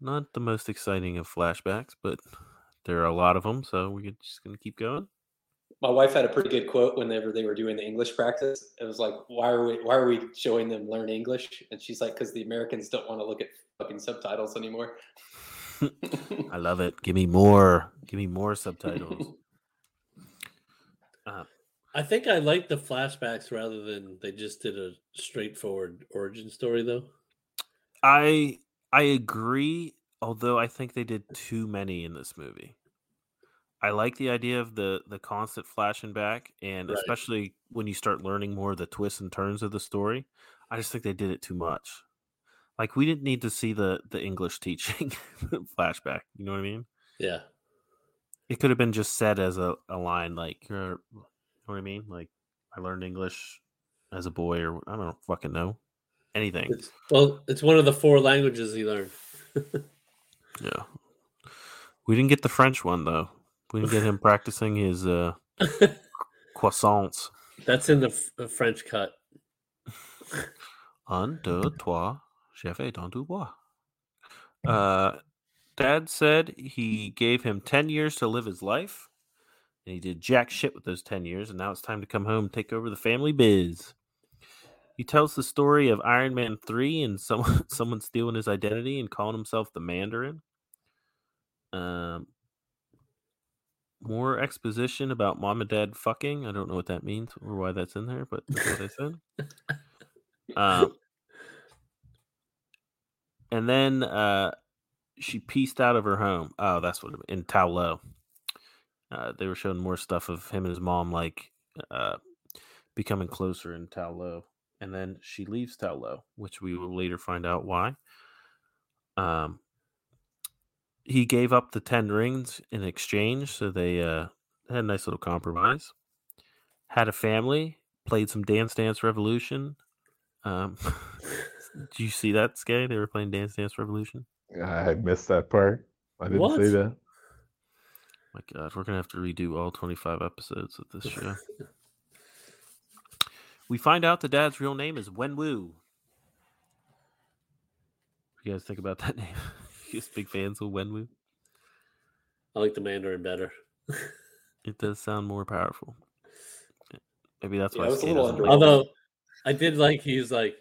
Not the most exciting of flashbacks, but there are a lot of them, so we're just going to keep going. my wife had a pretty good quote whenever they were doing the English practice. It was like, why are we showing them learn English? And she's like, because the Americans don't want to look at fucking subtitles anymore. I love it. Give me more subtitles. I think I like the flashbacks rather than they just did a straightforward origin story, though. I agree, although I think they did too many in this movie. I like the idea of the constant flashing back, and right, especially when you start learning more of the twists and turns of the story. I just think they did it too much. Like, we didn't need to see the English teaching flashback. You know what I mean? Yeah. It could have been just said as a line, like, you know what I mean? Like, I learned English as a boy, or I don't fucking know. Anything. It's one of the four languages he learned. Yeah. We didn't get the French one, though. We can get him practicing his croissants. That's in the French cut. Un, deux, trois, j'ai fait dans du bois. Dad said he gave him 10 years to live his life, and he did jack shit with those 10 years, and now it's time to come home and take over the family biz. He tells the story of Iron Man 3 and someone stealing his identity and calling himself the Mandarin. More exposition about mom and dad fucking. I don't know what that means or why that's in there, but that's what I said. And then she pieced out of her home. Oh, that's what it was, in Ta Lo. They were showing more stuff of him and his mom, like becoming closer in Ta Lo. And then she leaves Ta Lo, which we will later find out why. He gave up the 10 rings in exchange, so they had a nice little compromise. Had a family, played some Dance Dance Revolution. Do you see that, Skye? They were playing Dance Dance Revolution? I missed that part. I didn't see that. My God, we're going to have to redo all 25 episodes of this show. We find out the dad's real name is Wenwu. You guys think about that name? Big fans of Wenwu. I like the Mandarin better. It does sound more powerful. Maybe that's why. Although I did like, he's like,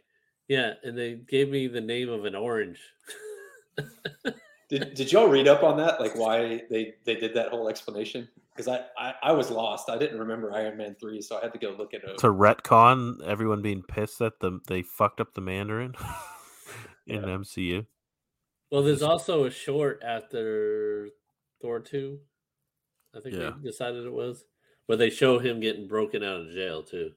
yeah, and they gave me the name of an orange. Did y'all read up on that? Like, why they did that whole explanation? Because I was lost. I didn't remember Iron Man 3, so I had to go look it up. To retcon everyone being pissed that they fucked up the Mandarin in MCU. Well, there's also a short after Thor 2, I think they decided it was, where they show him getting broken out of jail, too.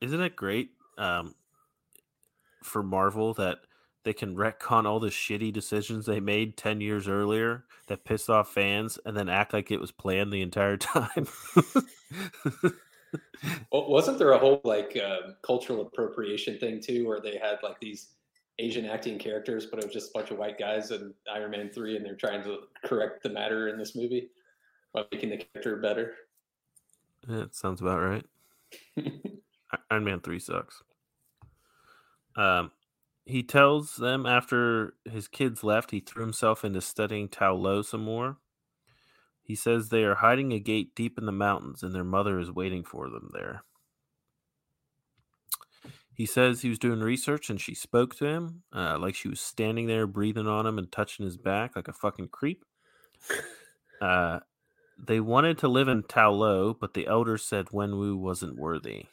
Isn't it great for Marvel that they can retcon all the shitty decisions they made 10 years earlier that pissed off fans and then act like it was planned the entire time? Well, wasn't there a whole cultural appropriation thing, too, where they had these Asian acting characters, but it was just a bunch of white guys in Iron Man 3, and they're trying to correct the matter in this movie by making the character better. That sounds about right. Iron Man 3 sucks. He tells them after his kids left, he threw himself into studying Ta Lo some more. He says they are hiding a gate deep in the mountains, and their mother is waiting for them there. He says he was doing research and she spoke to him like she was standing there breathing on him and touching his back like a fucking creep. They wanted to live in Ta Lo, but the elders said Wenwu wasn't worthy.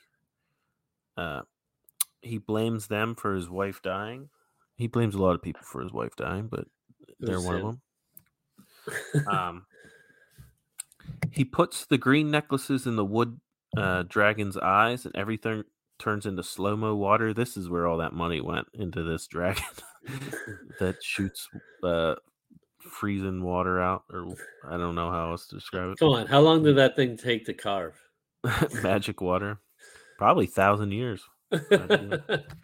He blames them for his wife dying. He blames a lot of people for his wife dying, but they're one of them. He puts the green necklaces in the wood dragon's eyes, and everything turns into slow-mo water. This is where all that money went, into this dragon that shoots freezing water out, or I don't know how else to describe it. Come on, how long did that thing take to carve? Magic water? Probably 1,000 years. It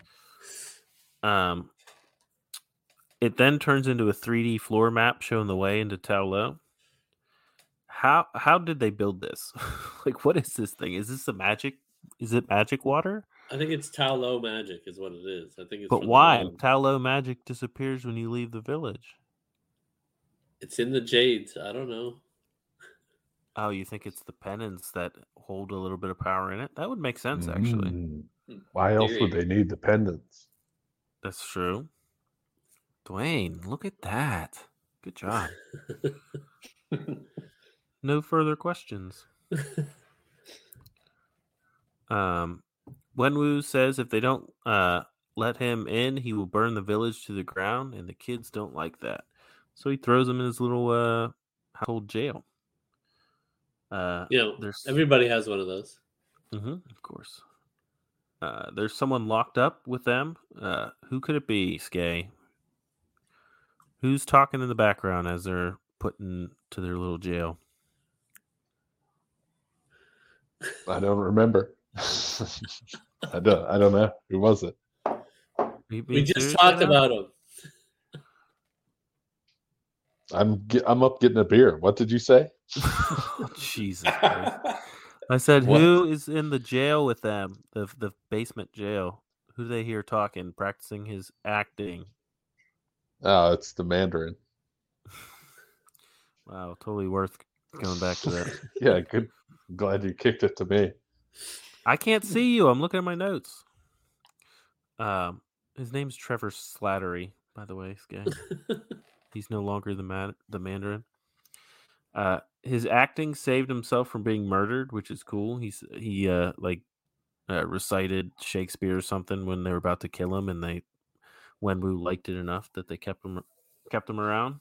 then turns into a 3D floor map showing the way into Ta Lo. How did they build this? What is this thing? Is this a magic? Is it magic water? I think it's Ta Lo magic is what it is. I think it's. But why? Ta Lo magic disappears when you leave the village. It's in the jades. I don't know. Oh, you think it's the pennants that hold a little bit of power in it? That would make sense, actually. Why else would they need the pendants? That's true. Dwayne, look at that. Good job. No further questions. Wenwu says if they don't let him in, he will burn the village to the ground, and the kids don't like that. So he throws him in his little household jail. Everybody has one of those. Mm-hmm, of course. There's someone locked up with them. Who could it be, Skye? Who's talking in the background as they're putting to their little jail? I don't remember. I don't know. Who was it? We just talked about him. I'm up getting a beer. What did you say? Jesus Christ. I said, what? Who is in the jail with them? The basement jail. Who do they hear talking, practicing his acting? Oh, it's the Mandarin. Wow, totally worth going back to that. Yeah, good. I'm glad you kicked it to me. I can't see you. I'm looking at my notes. His name's Trevor Slattery, by the way, Skye. He's no longer the Mandarin. His acting saved himself from being murdered, which is cool. He recited Shakespeare or something when they were about to kill him, and Wenwu liked it enough that they kept him around,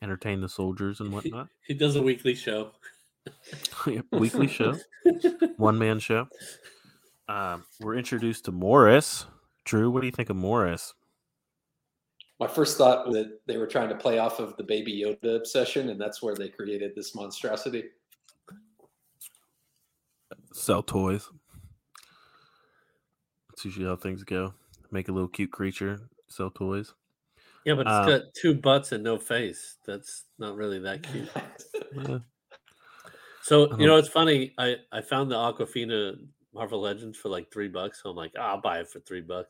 entertained the soldiers and whatnot. He does a weekly show. Weekly show, one man show. We're introduced to Morris. Drew, what do you think of Morris? My first thought was that they were trying to play off of the Baby Yoda obsession, and that's where they created this monstrosity. Sell toys. That's usually how things go. Make a little cute creature, sell toys. Yeah, but it's got two butts and no face. That's not really that cute. Yeah. So, you know, it's funny. I found the Aquafina Marvel Legends for like $3. So I'm like, I'll buy it for $3.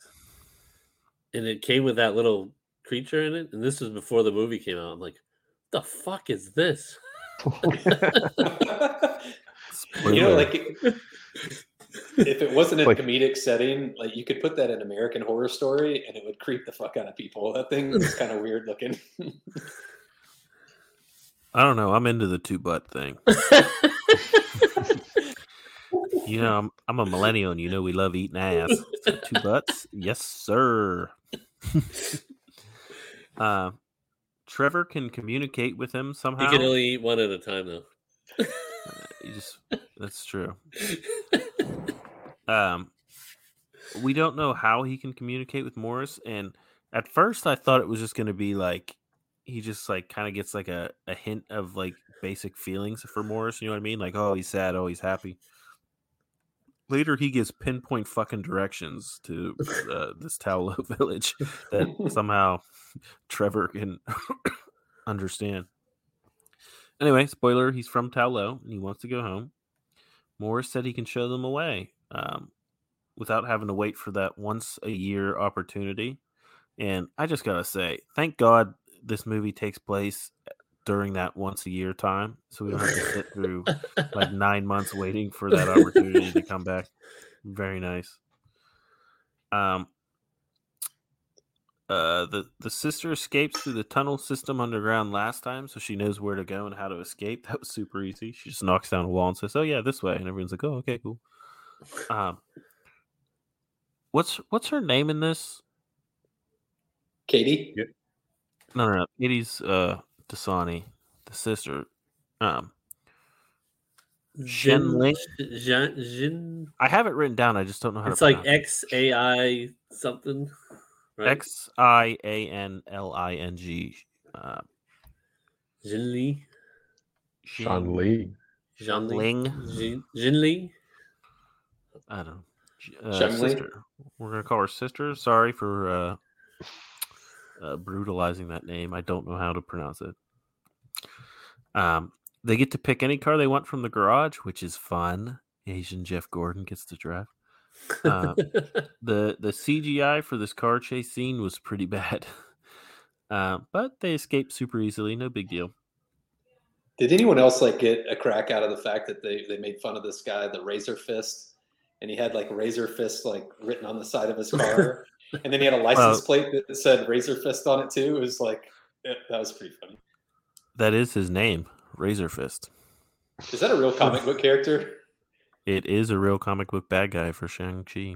And it came with that little creature in it, and this was before the movie came out. I'm like, the fuck is this? You know, like if it wasn't a comedic setting, like you could put that in American Horror Story and it would creep the fuck out of people. That thing is kind of weird looking. I don't know. I'm into the two butt thing. You know, I'm a millennial, and you know we love eating ass. So two butts? Yes, sir. Trevor can communicate with him somehow. He can only eat one at a time, though. That's true. We don't know how he can communicate with Morris, and at first I thought it was just going to be like he just like kind of gets like a hint of like basic feelings for Morris. You know what I mean? Like, oh, he's sad. Oh, he's happy. Later, he gives pinpoint fucking directions to this Ta Lo village that somehow Trevor can understand. Anyway, spoiler, he's from Ta Lo, and he wants to go home. Morris said he can show them away without having to wait for that once-a-year opportunity. And I just gotta say, thank God this movie takes place during that once-a-year time, so we don't have to sit through like 9 months waiting for that opportunity to come back. Very nice. The sister escapes through the tunnel system underground last time, so she knows where to go and how to escape. That was super easy. She just knocks down a wall and says, "Oh yeah, this way," and everyone's like, "Oh, okay, cool." What's her name in this? Katie. Yep. No. Katie's Dasani, the sister, Jin. I have it written down. I just don't know how. It's to like XAI something. Right? XIANLING. Jinli. Shanli. Jinling. Jinli. I don't know. Sister. We're gonna call her sister. Sorry for brutalizing that name. I don't know how to pronounce it. They get to pick any car they want from the garage, which is fun. Asian Jeff Gordon gets to drive. The CGI for this car chase scene was pretty bad, but they escaped super easily. No big deal. Did anyone else like get a crack out of the fact that they made fun of this guy, the Razor Fist, and he had like Razor Fist like written on the side of his car, and then he had a license plate that said Razor Fist on it too. It was like that was pretty funny. That is his name, Razor Fist. Is that a real comic book character? It is a real comic book bad guy for Shang-Chi.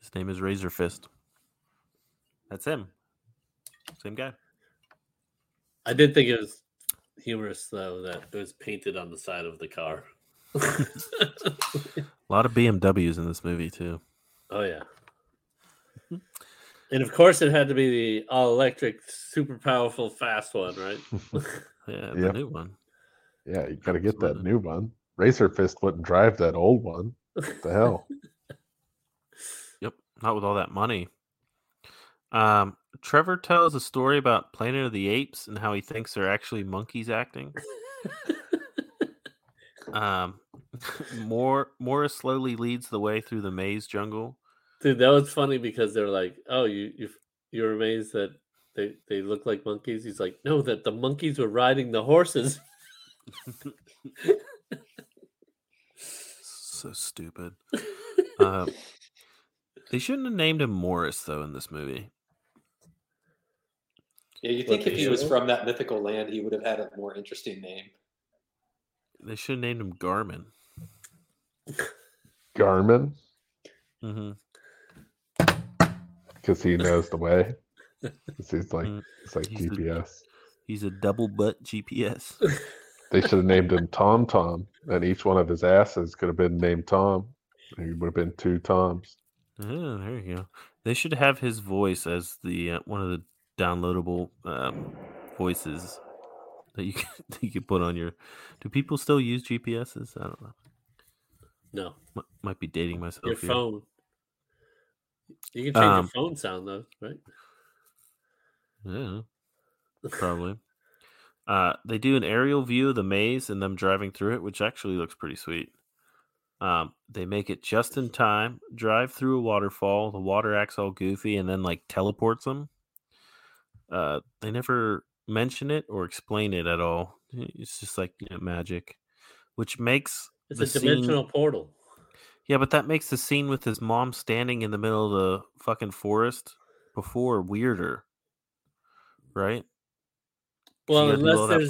His name is Razor Fist. That's him. Same guy. I did think it was humorous, though, that it was painted on the side of the car. A lot of BMWs in this movie, too. Oh, yeah. And, of course, it had to be the all-electric, super powerful, fast one, right? The new one. Yeah, you got to get that new one. Razor Fist wouldn't drive that old one. What the hell? Yep, not with all that money. Trevor tells a story about Planet of the Apes and how he thinks they're actually monkeys acting. Morris slowly leads the way through the maze jungle. Dude, that was funny because they're like, "Oh, you're amazed that they look like monkeys." He's like, "No, that the monkeys were riding the horses." So stupid. They shouldn't have named him Morris, though, in this movie. Yeah, you think if he was from that mythical land, he would have had a more interesting name. They should have named him Garmin. Garmin? Mm-hmm. Because he knows the way. He's like, it's like he's GPS. He's a double butt GPS. They should have named him Tom Tom, and each one of his asses could have been named Tom. He would have been two Toms. Oh, there you go. They should have his voice as the one of the downloadable voices that you can put on your. Do people still use GPSs? I don't know. No, might be dating myself. Your phone. You can change your phone sound though, right? Yeah, probably. They do an aerial view of the maze and them driving through it, which actually looks pretty sweet. They make it just in time, drive through a waterfall. The water acts all goofy and then like teleports them. They never mention it or explain it at all. It's just like magic, which makes it's a dimensional portal. Yeah, but that makes the scene with his mom standing in the middle of the fucking forest before weirder, right? Well, unless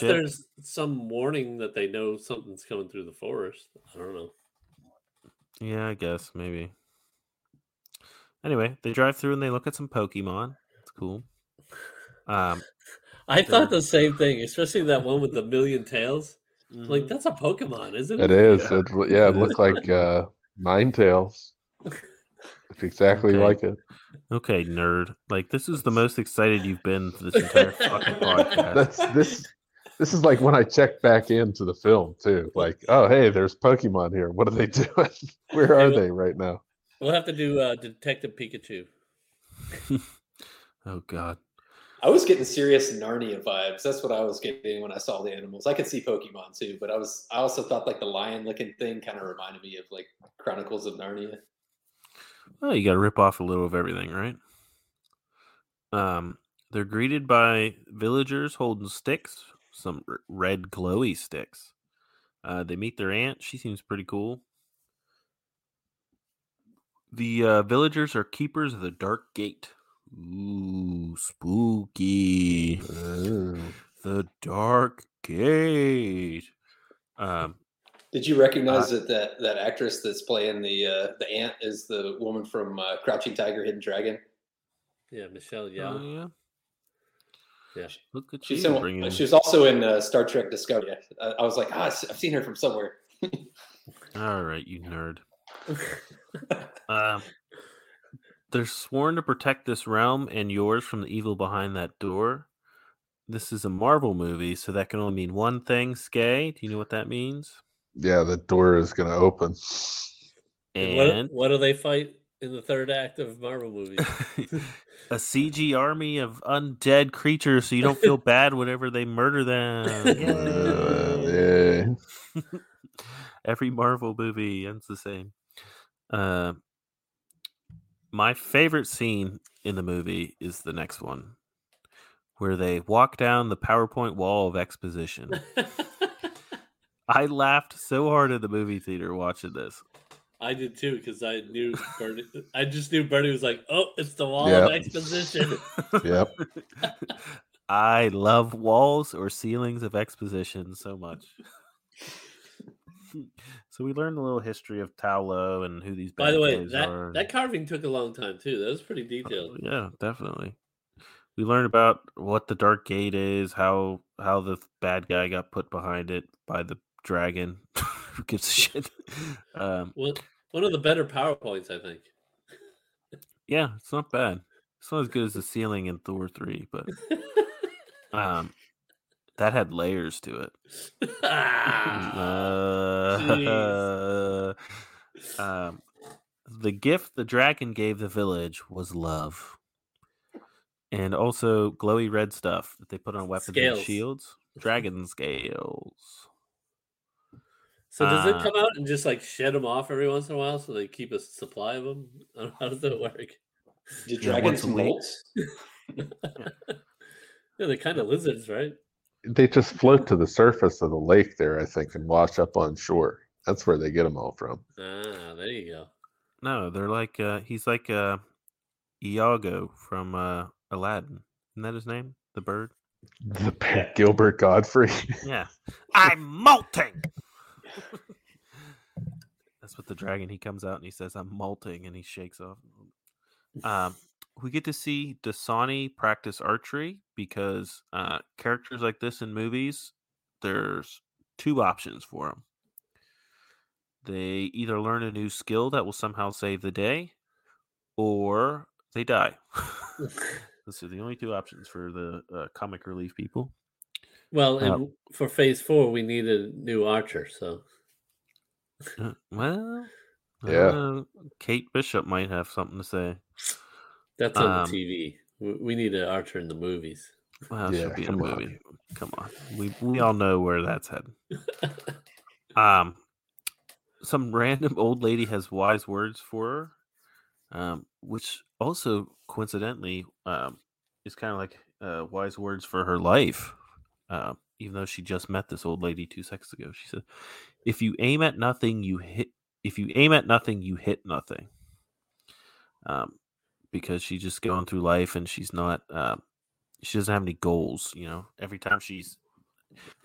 there's some warning that they know something's coming through the forest. I don't know. Yeah, I guess, maybe. Anyway, they drive through and they look at some Pokemon. It's cool. I thought the same thing, especially that one with the million tails. Mm-hmm. Like, that's a Pokemon, isn't it? It is. Yeah, it looked like Ninetales. It's exactly like it. Okay, nerd. Like, this is the most excited you've been for this entire fucking podcast. This is like when I checked back into the film, too. Like, oh, hey, there's Pokemon here. What are they doing? Where are they right now? We'll have to do Detective Pikachu. Oh, God. I was getting serious Narnia vibes. That's what I was getting when I saw the animals. I could see Pokemon, too. But I also thought, like, the lion-looking thing kind of reminded me of, like, Chronicles of Narnia. Well, you got to rip off a little of everything, right? They're greeted by villagers holding sticks, some red glowy sticks. They meet their aunt. She seems pretty cool. The villagers are keepers of the Dark Gate. Ooh, spooky. The Dark Gate. Did you recognize that actress that's playing the aunt is the woman from Crouching Tiger, Hidden Dragon? Yeah, Michelle Yeoh. Yeah. Look at you. She was also in Star Trek Discovery. I was like, I've seen her from somewhere. All right, you nerd. They're sworn to protect this realm and yours from the evil behind that door. This is a Marvel movie, so that can only mean one thing, Skye. Do you know what that means? Yeah, the door is going to open. And what do they fight in the third act of Marvel movies? A CG army of undead creatures, so you don't feel bad whenever they murder them. Every Marvel movie ends the same. My favorite scene in the movie is the next one, where they walk down the PowerPoint wall of exposition. I laughed so hard at the movie theater watching this. I did too, because I knew Bernie. I just knew Bernie was like, "Oh, it's the wall of exposition." Yep. I love walls or ceilings of exposition so much. So we learned a little history of Ta Lo and who these. By the way, that carving took a long time too. That was pretty detailed. Yeah, definitely. We learned about what the Dark Gate is, how the bad guy got put behind it by the dragon. Who gives a shit? Well, one of the better PowerPoints, I think. Yeah, it's not bad. It's not as good as the ceiling in Thor 3, but that had layers to it. The gift the dragon gave the village was love. And also glowy red stuff that they put on weapons and shields. Dragon scales. So does it come out and just like shed them off every once in a while so they keep a supply of them? I don't know, how does that work? Do dragons molt? Yeah, they're kind of lizards, right? They just float to the surface of the lake there, I think, and wash up on shore. That's where they get them all from. Ah, there you go. No, they're like, he's like Iago from Aladdin. Isn't that his name? The bird? The Pat Gilbert Godfrey. Yeah. I'm molting! That's what the dragon, he comes out and he says, "I'm molting," and he shakes off. We get to see Dasani practice archery because characters like this in movies, there's two options for them. They either learn a new skill that will somehow save the day, or they die. Those are the only two options for the comic relief people. Well, and for Phase 4, we need a new archer, so... Kate Bishop might have something to say. That's on the TV. We need an archer in the movies. Well, it should be in a movie. Come on. We all know where that's headed. Some random old lady has wise words for her, which also, coincidentally, is kind of like wise words for her life. Even though she just met this old lady 2 seconds ago, she said, "If you aim at nothing, you hit. If you aim at nothing, you hit nothing." Because she's just going through life and she's not. She doesn't have any goals. You know, every time she's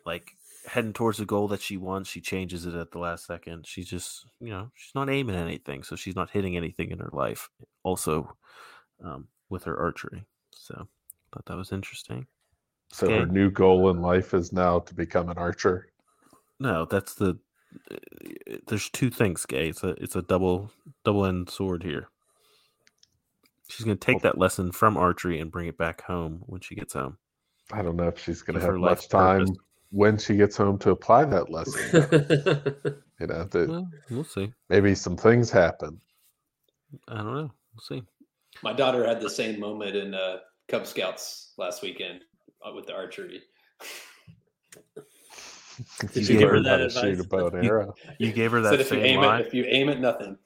like heading towards a goal that she wants, she changes it at the last second. She's just, you know, she's not aiming at anything, so she's not hitting anything in her life. Also, with her archery, so I thought that was interesting. So her new goal in life is now to become an archer? No, that's the... There's two things, Gay. It's a double-ended sword here. She's going to take that lesson from archery and bring it back home when she gets home. I don't know if she's going to have much time when she gets home to apply that lesson. You know, we'll see. Maybe some things happen. I don't know. We'll see. My daughter had the same moment in Cub Scouts last weekend. With the archery. Did you give her that advice? Shoot a bow and arrow. You gave her that line. If you aim at nothing.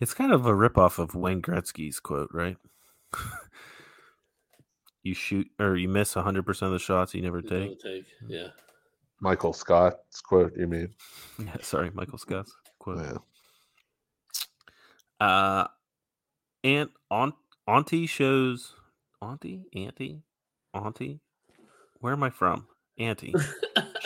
It's kind of a ripoff of Wayne Gretzky's quote, right? You shoot or you miss 100% of the shots you never take. Yeah. Michael Scott's quote, you mean? Yeah, sorry, Michael Scott's quote. Yeah. And Auntie shows... Auntie? Where am I from? Auntie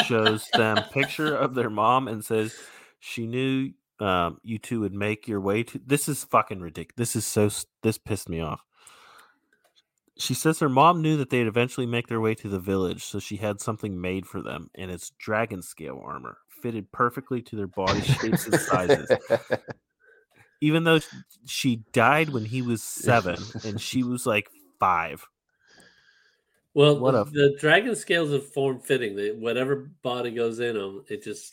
shows them picture of their mom and says she knew you two would make your way to... This is fucking ridiculous. This pissed me off. She says her mom knew that they'd eventually make their way to the village, so she had something made for them, and it's dragon scale armor, fitted perfectly to their body shapes and sizes. Even though she died when he was 7, and she was like 5. Well, the dragon scales are form fitting. Whatever body goes in them, it just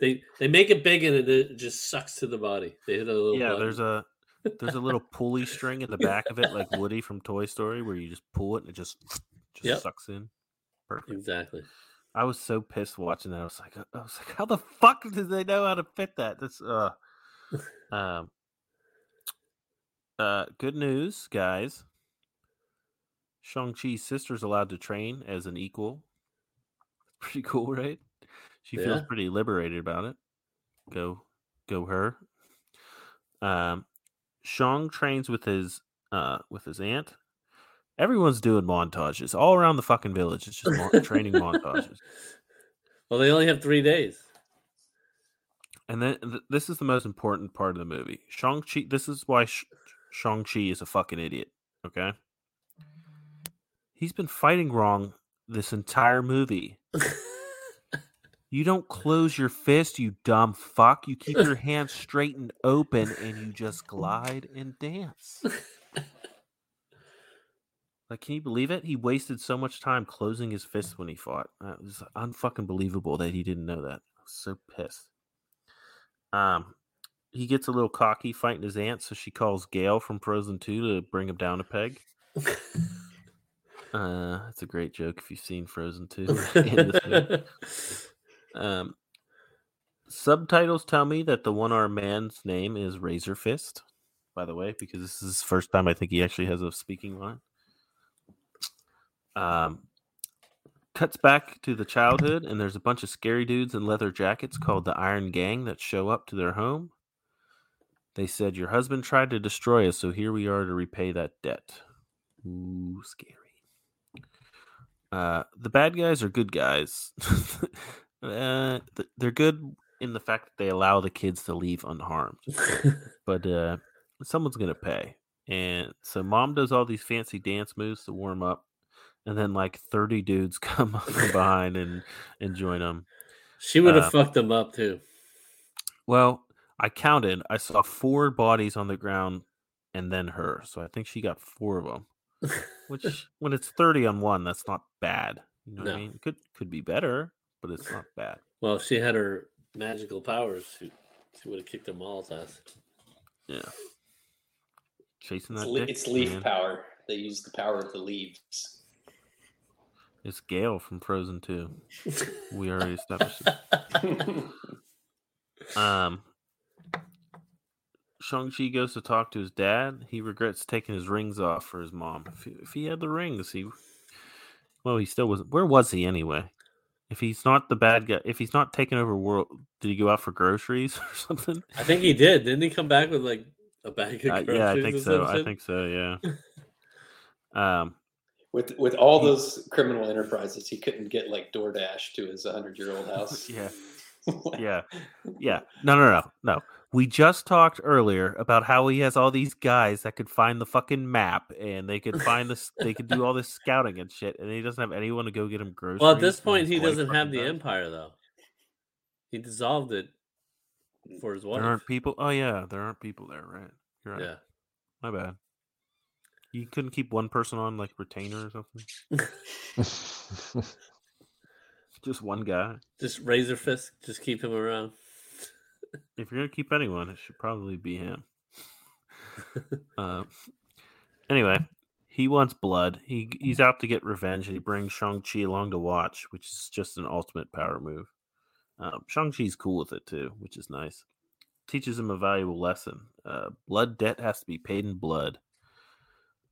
they make it big and it just sucks to the body. They hit a little. Yeah, button. there's a little pulley string in the back of it, like Woody from Toy Story, where you just pull it and it just sucks in. Perfect. Exactly. I was so pissed watching that. I was like, how the fuck did they know how to fit that? That's Good news, guys. Shang-Chi's sister's allowed to train as an equal. Pretty cool, right? She feels pretty liberated about it. Go her. Shang trains with his aunt. Everyone's doing montages all around the fucking village. It's just training montages. Well, they only have 3 days. And then this is the most important part of the movie. Shang-Chi. This is why Shang-Chi is a fucking idiot. Okay. He's been fighting wrong this entire movie. You don't close your fist, you dumb fuck. You keep your hands straight and open, and you just glide and dance. Like, can you believe it? He wasted so much time closing his fist when he fought. It was unfucking believable that he didn't know that. I was so pissed. He gets a little cocky fighting his aunt, so she calls Gale from Frozen 2 to bring him down a peg. It's a great joke if you've seen Frozen 2. Subtitles tell me that the one-armed man's name is Razor Fist, by the way, because this is the first time I think he actually has a speaking line. Cuts back to the childhood, and there's a bunch of scary dudes in leather jackets called the Iron Gang that show up to their home. They said, "Your husband tried to destroy us, so here we are to repay that debt." Ooh, scary. The bad guys are good guys. They're good in the fact that they allow the kids to leave unharmed. But someone's going to pay. And so mom does all these fancy dance moves to warm up. And then like 30 dudes come up from behind and join them. She would have fucked them up too. Well, I counted. I saw 4 bodies on the ground and then her. So I think she got 4 of them. Which, when it's 30 on one, that's not bad. You know what I mean? It could be better, but it's not bad. Well, if she had her magical powers, she would have kicked them all to us. Yeah. Chasing that dick, it's leaf power. They use the power of the leaves. It's Gale from Frozen 2. We already established it. Shang-Chi goes to talk to his dad. He regrets taking his rings off for his mom. If he had the rings, he still wasn't. Where was he anyway? If he's not the bad guy, if he's not taking over world, did he go out for groceries or something? I think he did. Didn't he come back with like a bag of groceries? Yeah, I think so. I think so. Yeah. With all those criminal enterprises, he couldn't get like DoorDash to his 100-year-old house. Yeah. Yeah. No. We just talked earlier about how he has all these guys that could find the fucking map and they could find this, they could do all this scouting and shit, and he doesn't have anyone to go get him groceries. Well, at this point, he doesn't have the empire though. He dissolved it for his wife. There aren't people. Oh yeah, there aren't people there, right? You're right. Yeah. My bad. You couldn't keep one person on like retainer or something. Just one guy. Just Razor Fist. Just keep him around. If you're going to keep anyone, it should probably be him. Anyway, he wants blood. He's out to get revenge, and he brings Shang-Chi along to watch, which is just an ultimate power move. Shang-Chi's cool with it, too, which is nice. Teaches him a valuable lesson. Blood debt has to be paid in blood.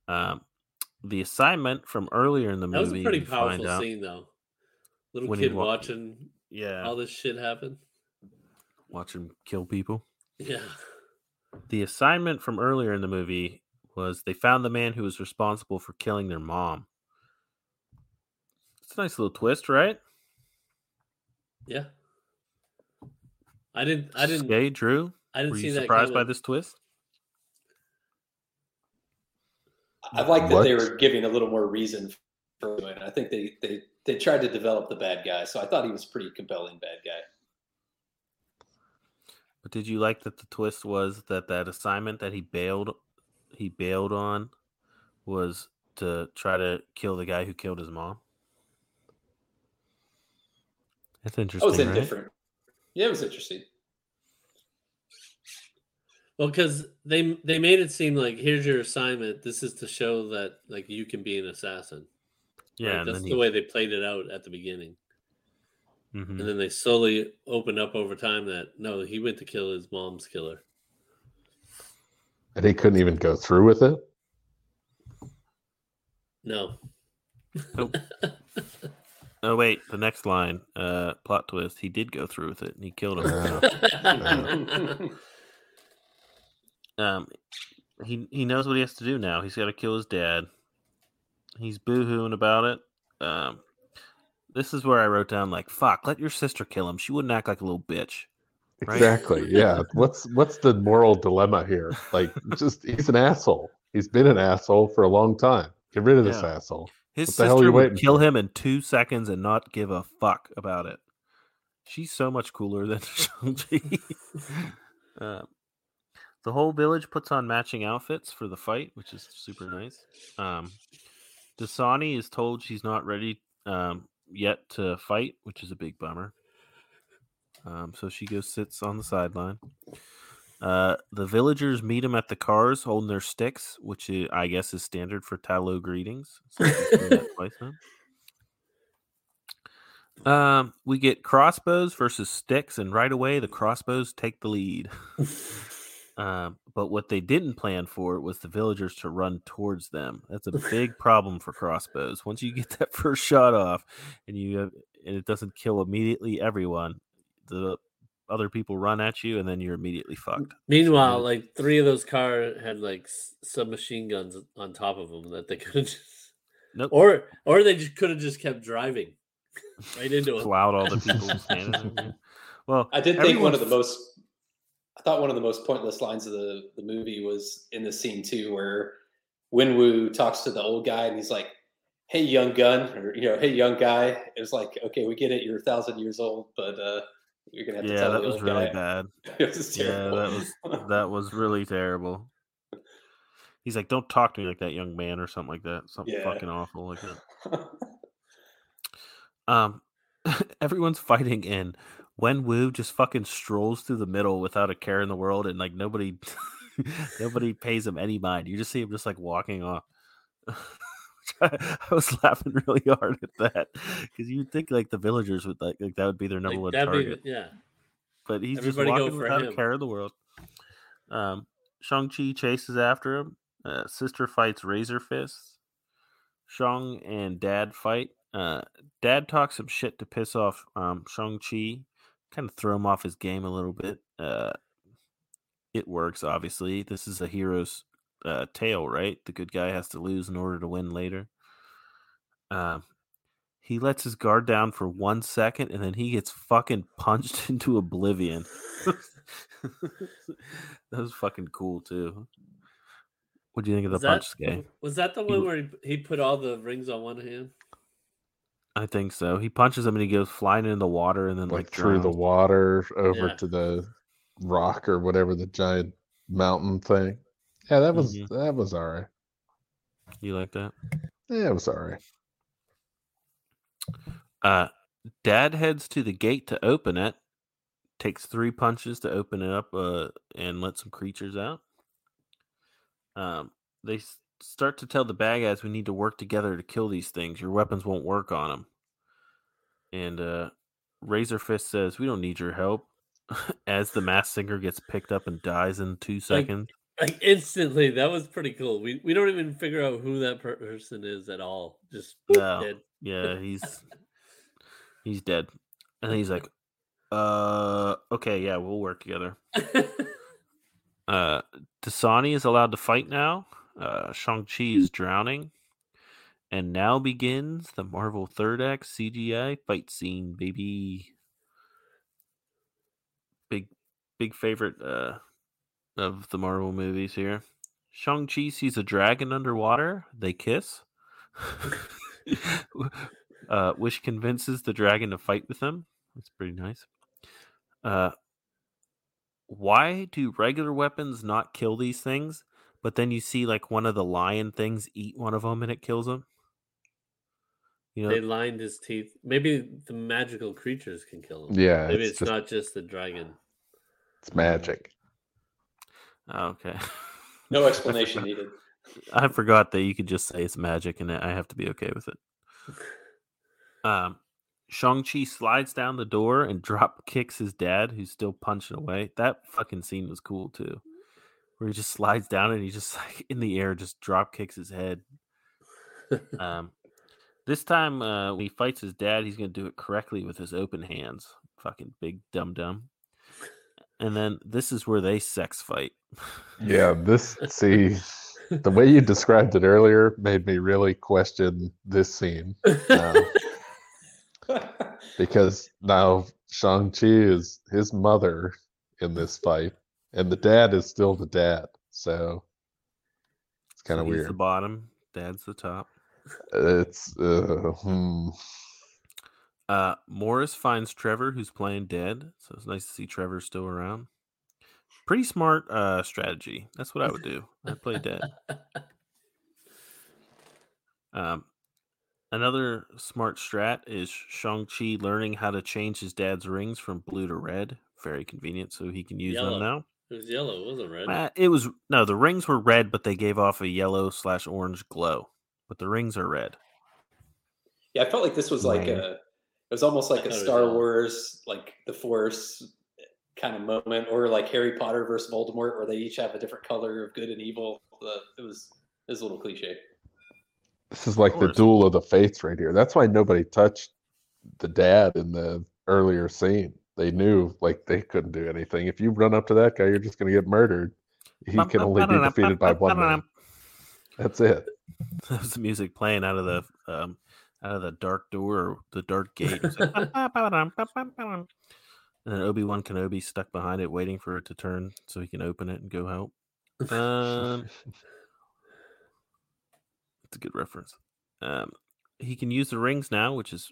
The assignment from earlier in the movie... That was a pretty powerful scene, though. Little kid watching all this shit happen. Watch him kill people. Yeah. The assignment from earlier in the movie was they found the man who was responsible for killing their mom. It's a nice little twist, right? Yeah. I didn't. Okay, Drew. I didn't see that. Were you surprised by this twist? I like that they were giving a little more reason for doing it. I think they tried to develop the bad guy, so I thought he was a pretty compelling bad guy. But did you like that the twist was that assignment that he bailed on was to try to kill the guy who killed his mom? That's interesting. Oh, it's indifferent. Right? Yeah, it was interesting. Well, because they made it seem like here's your assignment. This is to show that like you can be an assassin. Yeah, like, that's the way they played it out at the beginning. Mm-hmm. And then they slowly opened up over time that, no, he went to kill his mom's killer. And they couldn't even go through with it? No. Nope. Oh, wait. The next line, plot twist. He did go through with it, and he killed him. He knows what he has to do now. He's got to kill his dad. He's boo-hooing about it. This is where I wrote down, like, fuck, let your sister kill him. She wouldn't act like a little bitch. Right? Exactly, yeah. What's the moral dilemma here? Like, just, he's an asshole. He's been an asshole for a long time. Get rid of this asshole. His sister would kill him in 2 seconds and not give a fuck about it. She's so much cooler than Shang-Chi. The whole village puts on matching outfits for the fight, which is super nice. Dasani is told she's not ready yet to fight, which is a big bummer. So she goes sits on the sideline. The villagers meet him at the cars holding their sticks, which is, I guess is standard for Ta Lo greetings. So we get crossbows versus sticks, and right away the crossbows take the lead. But what they didn't plan for was the villagers to run towards them. That's a big problem for crossbows. Once you get that first shot off and it doesn't kill immediately everyone, the other people run at you, and then you're immediately fucked. Meanwhile, so, like, three of those cars had like submachine guns on top of them that they could have nope. or they just could have just kept driving right into it. Plowed all the people standing there. Well, I did think one of the most pointless lines of the movie was in the scene too, where Wenwu talks to the old guy and he's like, "Hey, young gun," or "Hey, young guy." It was like, okay, we get it, you're 1,000 years old, but you're gonna have to tell that was really bad. It was terrible. Yeah, that was really terrible. He's like, "Don't talk to me like that, young man," or something like that. Something fucking awful like that. Everyone's fighting, and Wenwu just fucking strolls through the middle without a care in the world, and like nobody pays him any mind. You just see him just like walking off. I was laughing really hard at that, because you'd think like the villagers would like that would be their number one target. But he's everybody just walking without a care in the world. Shang-Chi chases after him. Sister fights Razor Fist. Shang and Dad fight. Dad talks some shit to piss off Shang-Chi, kind of throw him off his game a little bit. It works, obviously. This is a hero's tale, right? The good guy has to lose in order to win later. He lets his guard down for 1 second, and then he gets fucking punched into oblivion. That was fucking cool too. What do you think of the punch, Skye? Was that the one where he put all the rings on one hand? I think so. He punches him and he goes flying into the water, and then like through the water over to the rock or whatever, the giant mountain thing. Yeah, that was all right. You like that? Yeah, it was all right. Dad heads to the gate to open it, takes 3 punches to open it up, and let some creatures out. They start to tell the bad guys, "We need to work together to kill these things. Your weapons won't work on them." And Razor Fist says, "We don't need your help." As the mass singer gets picked up and dies in 2 seconds. Like instantly. That was pretty cool. We don't even figure out who that person is at all. Just dead. Yeah, he's dead. And he's like, okay, yeah, we'll work together." Dasani is allowed to fight now. Shang-Chi is drowning. And now begins the Marvel 3rd Act CGI fight scene, baby. Big favorite of the Marvel movies here. Shang-Chi sees a dragon underwater. They kiss. Which convinces the dragon to fight with them. That's pretty nice. Why do regular weapons not kill these things? But then you see like one of the lion things eat one of them and it kills him. You know, they lined his teeth. Maybe the magical creatures can kill him. Yeah. Maybe it's not just the dragon. It's magic. Okay. No explanation needed. I forgot that you could just say it's magic and I have to be okay with it. Shang-Chi slides down the door and drop kicks his dad, who's still punching away. That fucking scene was cool too. where he just slides down and he just like in the air just drop kicks his head. This time when he fights his dad, he's going to do it correctly with his open hands. Fucking big dum-dum. And then this is where they sex fight. Yeah, this, see, the way you described it earlier made me really question this scene. Because now Shang-Chi is his mother in this fight, and the dad is still the dad. So it's kind of weird. He's the bottom, dad's the top. It's Morris finds Trevor, who's playing dead. So it's nice to see Trevor still around. Pretty smart strategy. That's what I would do. I'd play dead. Another smart strat is Shang-Chi learning how to change his dad's rings from blue to red. Very convenient, so he can use them now. It was yellow, it wasn't red. The rings were red, but they gave off a yellow/orange glow. But the rings are red. Yeah, I felt like this was like it was almost like a Star Wars, like the Force kind of moment, or like Harry Potter versus Voldemort, where they each have a different color of good and evil. It was a little cliche. This is like the duel of the fates right here. That's why nobody touched the dad in the earlier scene. They knew like they couldn't do anything. If you run up to that guy, you're just going to get murdered. He can only be defeated by one man. That's it. That was the music playing out of the dark door, or the dark gate. Like, and then Obi-Wan Kenobi stuck behind it, waiting for it to turn so he can open it and go help. It's a good reference. He can use the rings now, which is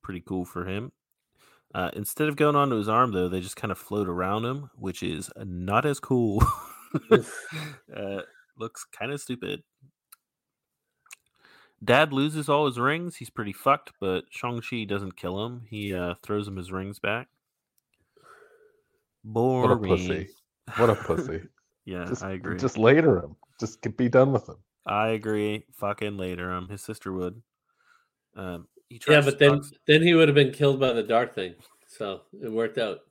pretty cool for him. Instead of going onto his arm, though, they just kind of float around him, which is not as cool. Looks kind of stupid. Dad loses all his rings. He's pretty fucked, but Shang-Chi doesn't kill him. He throws him his rings back. Boring. What a pussy. Yeah, I agree. Just later him. Just be done with him. I agree. Fucking later him. His sister would. Then he would have been killed by the dark thing. So it worked out.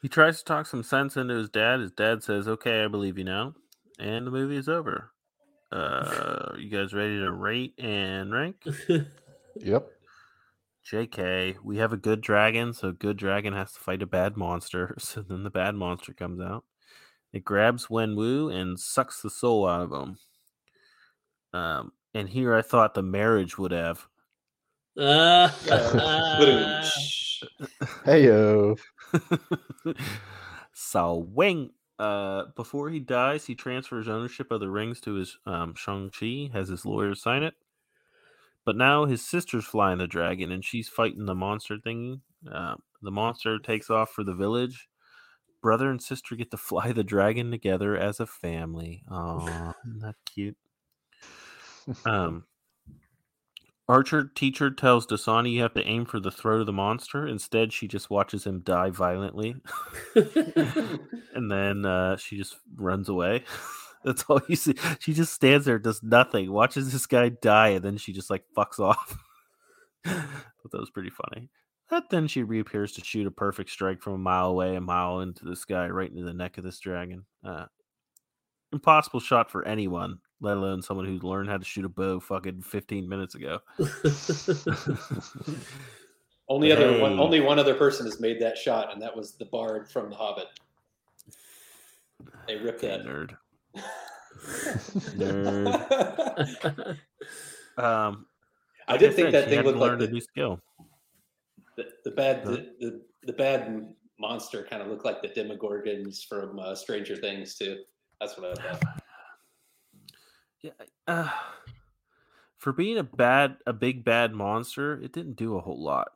He tries to talk some sense into his dad. His dad says, "Okay, I believe you now." And the movie is over. Are you guys ready to rate and rank? Yep. JK, we have a good dragon, so good dragon has to fight a bad monster. So then the bad monster comes out. It grabs Wenwu and sucks the soul out of him. And here I thought the marriage would have. Heyo. Swing. Before he dies, he transfers ownership of the rings to his Shang-Chi, has his lawyer sign it. But now his sister's flying the dragon, and she's fighting the monster thingy. The monster takes off for the village. Brother and sister get to fly the dragon together as a family. Aw, isn't that cute? Archer teacher tells Dasani, "You have to aim for the throat of the monster." Instead, she just watches him die violently. And then she just runs away. That's all you see. She just stands there, does nothing, watches this guy die, and then she just like fucks off. But that was pretty funny. But then she reappears to shoot a perfect strike from a mile away, a mile into the sky, right into the neck of this dragon. Impossible shot for anyone, let alone someone who learned how to shoot a bow fucking 15 minutes ago. Only one other person has made that shot, and that was the bard from The Hobbit. They ripped that. Nerd. I did think that thing looked like a new skill. The bad monster kind of looked like the Demogorgons from Stranger Things too. That's what I thought. Yeah, for being a big bad monster, it didn't do a whole lot.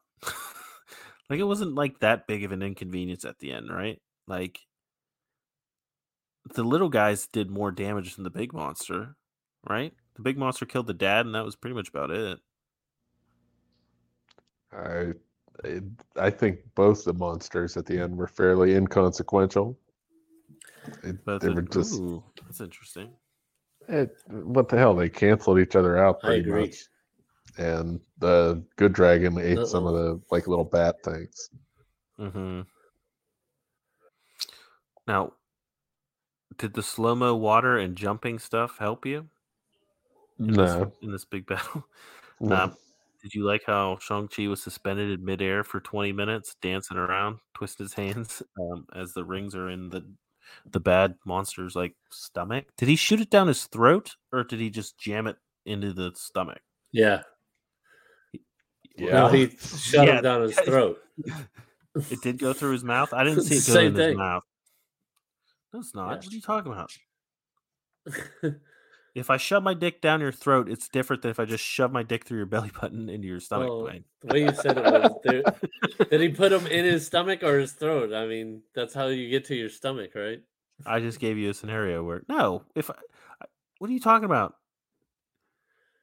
Like it wasn't like that big of an inconvenience at the end, right? Like the little guys did more damage than the big monster, right? The big monster killed the dad, and that was pretty much about it. I think both the monsters at the end were fairly inconsequential. That's interesting. What the hell? They canceled each other out pretty much. And the good dragon ate some of the like little bat things. Mm-hmm. Now, Did the slow-mo water and jumping stuff help you? In this big battle? No. Did you like how Shang-Chi was suspended in midair for 20 minutes, dancing around, twisting his hands as the rings are in the bad monster's like stomach? Did he shoot it down his throat, or did he just jam it into the stomach? Yeah. Well, he shot him down his throat. It did go through his mouth? I didn't see it go in his mouth. No, it's not. Yeah. What are you talking about? If I shove my dick down your throat, it's different than if I just shove my dick through your belly button into your stomach. Well, the way you said it was, did he put him in his stomach or his throat? I mean, that's how you get to your stomach, right? I just gave you a scenario where, no, what are you talking about?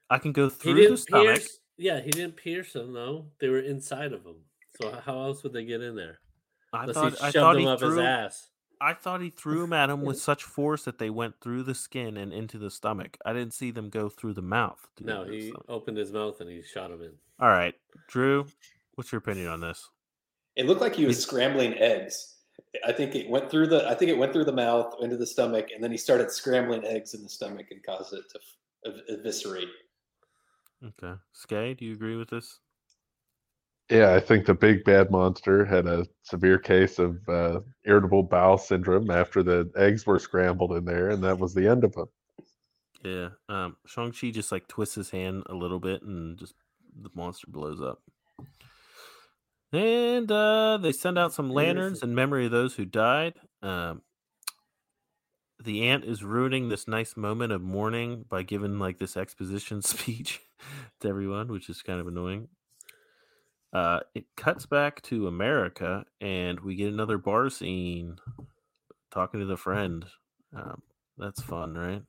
I can go through the stomach. He didn't pierce him, though. They were inside of him. So how else would they get in there? I thought he threw him at him with such force that they went through the skin and into the stomach. I didn't see them go through the mouth. No, he opened his mouth and he shot him in. All right. Drew, what's your opinion on this? It looked like he was scrambling eggs. I think it went through the mouth, into the stomach, and then he started scrambling eggs in the stomach and caused it to eviscerate. Okay. Skye, do you agree with this? Yeah, I think the big bad monster had a severe case of irritable bowel syndrome after the eggs were scrambled in there, and that was the end of him. Yeah. Shang-Chi just like twists his hand a little bit, and just the monster blows up. And they send out some lanterns in memory of those who died. The ant is ruining this nice moment of mourning by giving like this exposition speech to everyone, which is kind of annoying. It cuts back to America, and we get another bar scene talking to the friend. That's fun, right?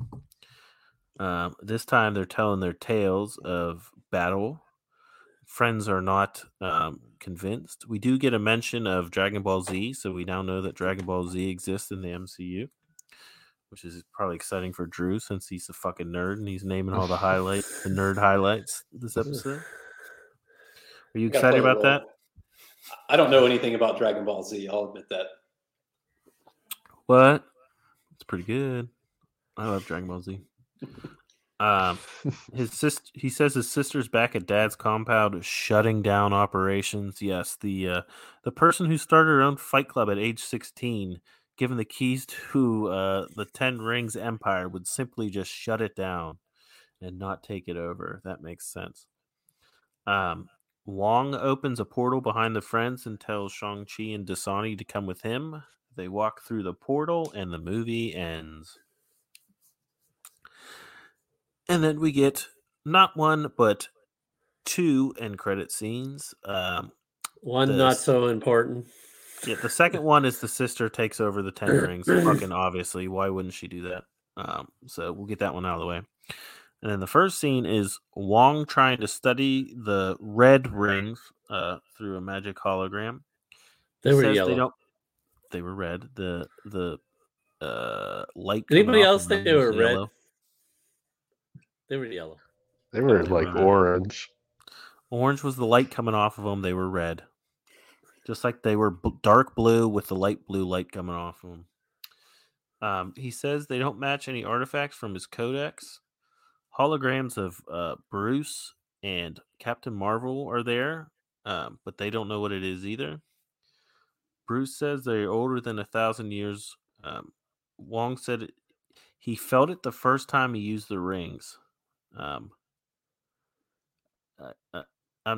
This time they're telling their tales of battle. Friends are not convinced. We do get a mention of Dragon Ball Z, so we now know that Dragon Ball Z exists in the MCU, which is probably exciting for Drew since he's a fucking nerd and he's naming all the highlights, the nerd highlights this episode. Are you excited about that? I don't know anything about Dragon Ball Z. I'll admit that. What? It's pretty good. I love Dragon Ball Z. He says his sister's back at Dad's compound, shutting down operations. Yes, the person who started her own fight club at age 16, given the keys to the Ten Rings Empire, would simply just shut it down and not take it over. That makes sense. Wong opens a portal behind the friends and tells Shang-Chi and Dasani to come with him. They walk through the portal, and the movie ends. And then we get not one, but two end credit scenes. One not so important. Yeah, the second one is the sister takes over the Ten Rings. Fucking obviously. Why wouldn't she do that? So we'll get that one out of the way. And then the first scene is Wong trying to study the red rings through a magic hologram. They were yellow. They were red. The light. Anybody else think they were yellow. Red? They were yellow. They were like orange. Orange was the light coming off of them. They were red. Just like they were dark blue with the light blue light coming off of them. He says they don't match any artifacts from his codex. Holograms of Bruce and Captain Marvel are there, but they don't know what it is either. Bruce says they're older than 1,000 years. Wong said he felt it the first time he used the rings. I'm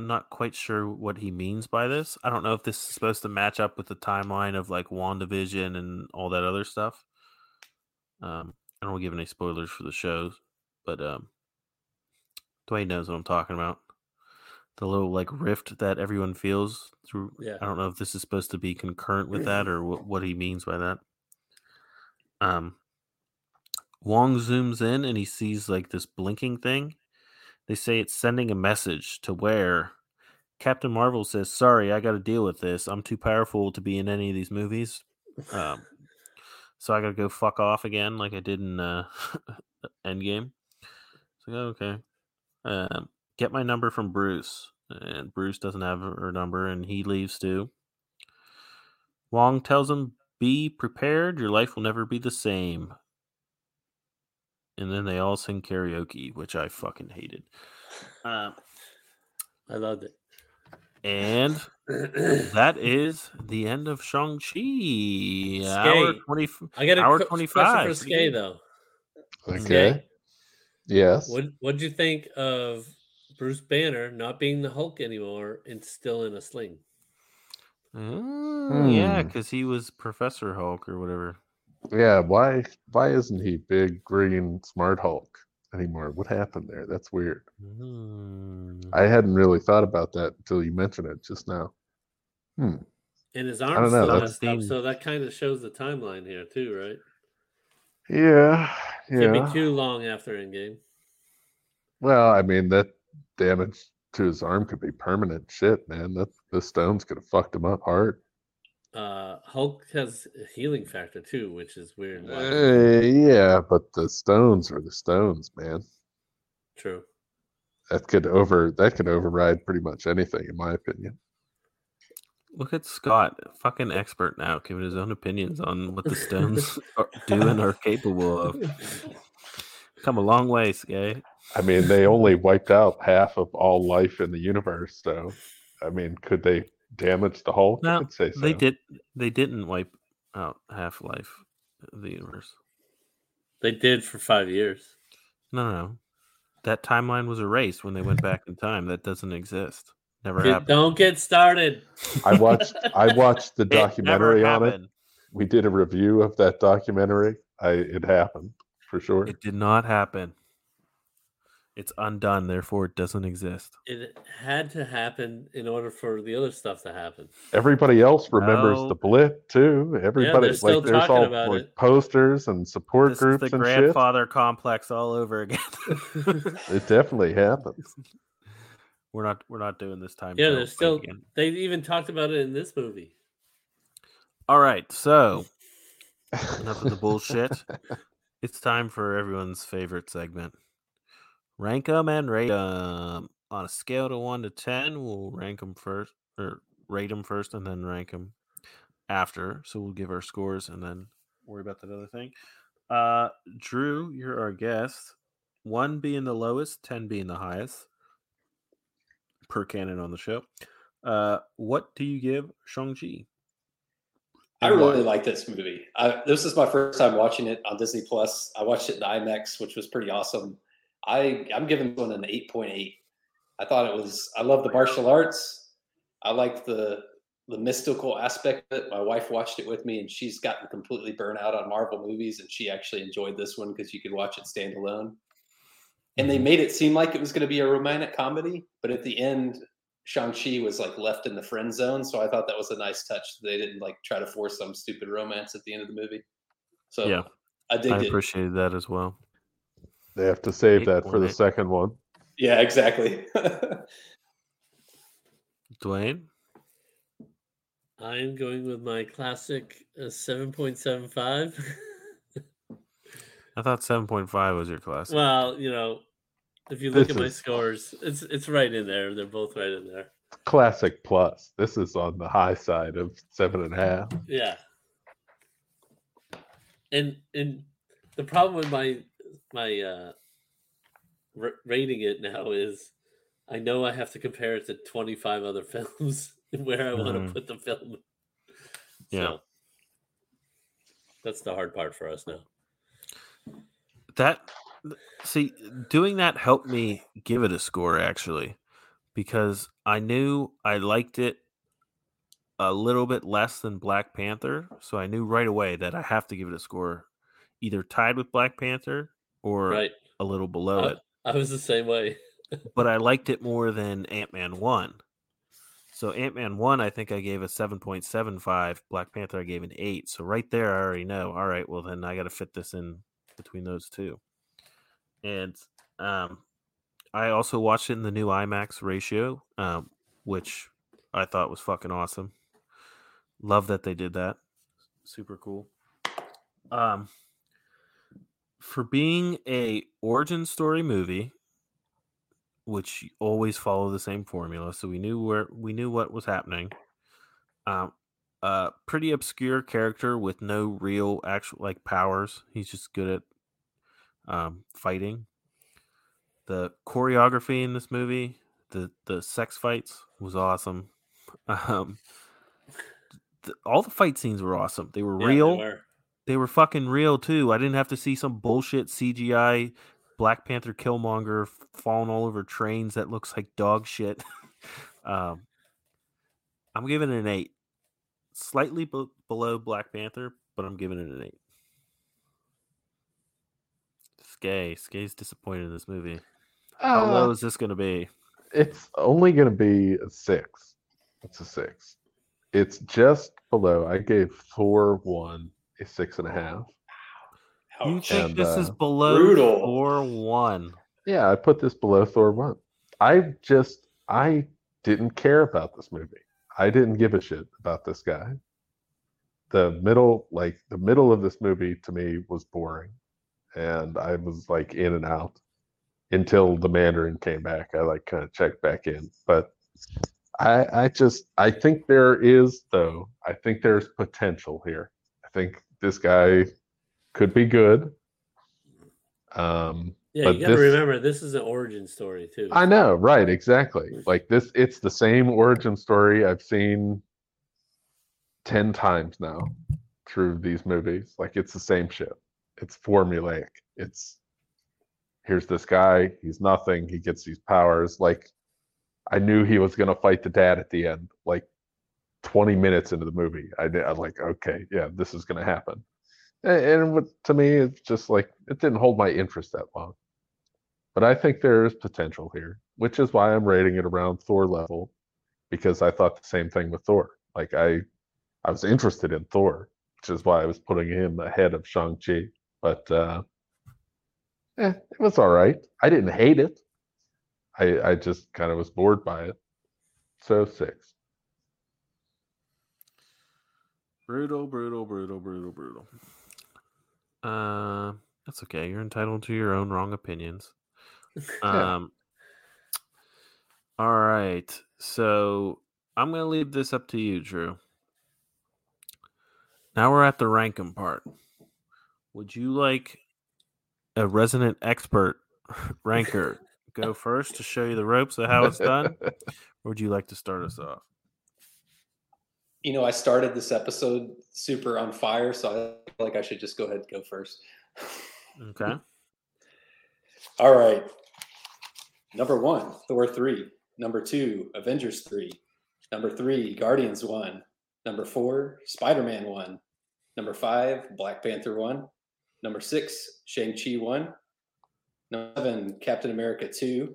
not quite sure what he means by this. I don't know if this is supposed to match up with the timeline of like WandaVision and all that other stuff. I don't want to give any spoilers for the shows. But Dwayne knows what I'm talking about. The little like rift that everyone feels through. Yeah. I don't know if this is supposed to be concurrent with that or what he means by that. Wong zooms in and he sees like this blinking thing. They say it's sending a message to where Captain Marvel says, "Sorry, I got to deal with this. I'm too powerful to be in any of these movies. So I got to go fuck off again, like I did in Endgame." Okay. Get my number from Bruce. And Bruce doesn't have her number, and he leaves too. Wong tells him Be prepared. Your life will never be the same. And then they all sing karaoke, which I fucking hated. I loved it. And that is the end of Shang-Chi. I got a quick question for Skye, though. Okay. Skye, yes. What did you think of Bruce Banner not being the Hulk anymore and still in a sling? Yeah, because he was Professor Hulk or whatever. Yeah, why isn't he big, green, smart Hulk anymore? What happened there? That's weird. I hadn't really thought about that until you mentioned it just now. And his arms still messed up, so that kind of shows the timeline here too, right? Yeah. Can't be too long after Endgame. Well, I mean, that damage to his arm could be permanent shit, man. The stones could have fucked him up hard. Hulk has a healing factor too, which is weird. Yeah, but the stones are the stones, man. True. That could override pretty much anything, in my opinion. Look at Scott, a fucking expert now, giving his own opinions on what the stones do and are capable of. Come a long way, Skye. I mean, they only wiped out half of all life in the universe, so I mean, could they damage the Hulk? No, I could say so. They didn't wipe out half life of the universe. They did for 5 years. No. That timeline was erased when they went back in time. That doesn't exist. Never happened. Don't get started. I watched the documentary on it. We did a review of that documentary. It happened for sure. It did not happen. It's undone, therefore it doesn't exist. It had to happen in order for the other stuff to happen. Everybody else remembers the blip too. Everybody, still like, there's all about like posters and support groups and shit. This is the grandfather complex all over again. It definitely happens. We're not doing this time. Yeah, there's still again. They even talked about it in this movie. All right, so enough of the bullshit. It's time for everyone's favorite segment. Rank them and rate them. On a scale to 1 to 10, we'll rank them first, or rate them first and then rank them after. So we'll give our scores and then worry about that other thing. Drew, you're our guest. 1 being the lowest, 10 being the highest per canon on the show. What do you give Shang-Chi? I really like this movie. This is my first time watching it on Disney+. I watched it in IMAX, which was pretty awesome. I'm giving this one an 8.8. I love the martial arts. I like the mystical aspect of it. My wife watched it with me, and she's gotten completely burnt out on Marvel movies, and she actually enjoyed this one because you could watch it standalone. And they made it seem like it was going to be a romantic comedy, but at the end, Shang-Chi was like left in the friend zone, so I thought that was a nice touch. They didn't like try to force some stupid romance at the end of the movie. So yeah, I appreciated that as well. They have to save that for the second one. Yeah, exactly. Dwayne? I'm going with my classic 7.75. I thought 7.5 was your classic. Well, you know, if you look at my scores, it's right in there. They're both right in there. Classic plus. This is on the high side of 7.5. Yeah. And the problem with my rating it now is I know I have to compare it to 25 other films where I want to put the film. Yeah. So, that's the hard part for us now. Doing that helped me give it a score actually, because I knew I liked it a little bit less than Black Panther. So I knew right away that I have to give it a score either tied with Black Panther or a little below it. I was the same way. But I liked it more than Ant-Man 1. So Ant-Man 1, I think I gave a 7.75. Black Panther, I gave an 8. So right there, I already know. All right, well, then I got to fit this in between those two. And I also watched it in the new IMAX ratio, which I thought was fucking awesome. Love that they did that. Super cool. For being a origin story movie, which always follow the same formula, so we knew what was happening. Pretty obscure character with no real actual like powers. He's just good at fighting. The choreography in this movie, the sex fights was awesome. All the fight scenes were awesome. They were real. They were fucking real too. I didn't have to see some bullshit CGI Black Panther Killmonger falling all over trains that looks like dog shit. I'm giving it an 8. Slightly below Black Panther, but I'm giving it an 8. Skay's disappointed in this movie. How low is this going to be? It's only going to be a 6. It's a 6. It's just below. I gave Thor 1 a 6.5. Wow. You think this is below brutal. Thor 1? Yeah, I put this below Thor 1. I didn't care about this movie. I didn't give a shit about this guy. The middle of this movie to me was boring. And I was like in and out until the Mandarin came back. I like kind of checked back in. But I think there's potential here. I think this guy could be good. You gotta remember, this is an origin story too. I know, right, exactly. Like this, it's the same origin story I've seen 10 times now through these movies. Like it's the same shit. It's formulaic. It's here's this guy, he's nothing, he gets these powers. Like I knew he was gonna fight the dad at the end, like 20 minutes into the movie. I'm like, okay, yeah, this is gonna happen. And to me, it's just like, it didn't hold my interest that long. But I think there is potential here, which is why I'm rating it around Thor level, because I thought the same thing with Thor. Like, I was interested in Thor, which is why I was putting him ahead of Shang-Chi. But it was all right. I didn't hate it. I just kind of was bored by it. So 6. Brutal. That's okay. You're entitled to your own wrong opinions. All right. So I'm going to leave this up to you, Drew. Now we're at the ranking part. Would you like a resident expert ranker go first to show you the ropes of how it's done? Or would you like to start us off? You know, I started this episode super on fire, so I feel like I should just go ahead and go first. Okay. All right. Number 1, Thor 3. Number 2, Avengers 3. Number 3, Guardians 1. Number 4, Spider-Man 1. Number 5, Black Panther 1. Number 6, Shang-Chi 1. Number 7, Captain America 2.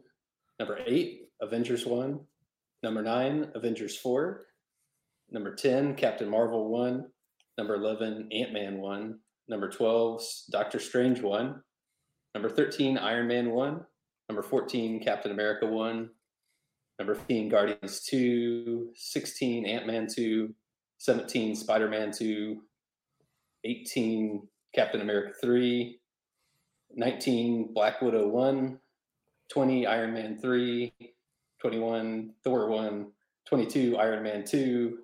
Number 8, Avengers 1. Number 9, Avengers 4. Number 10, Captain Marvel 1. Number 11, Ant-Man 1. Number 12, Doctor Strange 1. Number 13, Iron Man 1. Number 14, Captain America 1. Number 15, Guardians 2. 16, Ant-Man 2. 17, Spider-Man 2. 18, Captain America 3. 19, Black Widow 1. 20, Iron Man 3. 21, Thor 1. 22, Iron Man 2.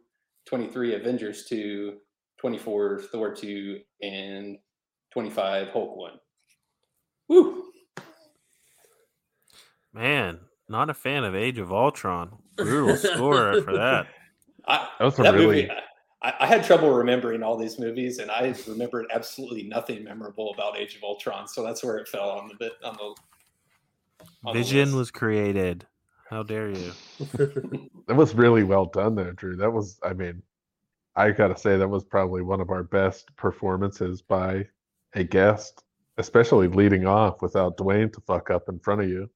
23, Avengers 2, 24, Thor 2, and 25, Hulk 1. Woo! Man, not a fan of Age of Ultron. Brutal score for that. I had trouble remembering all these movies, and I remembered absolutely nothing memorable about Age of Ultron, so that's where it fell on the bit. Vision was created. How dare you? That was really well done, though, Drew. That was, I mean, I got to say, that was probably one of our best performances by a guest, especially leading off without Dwayne to fuck up in front of you.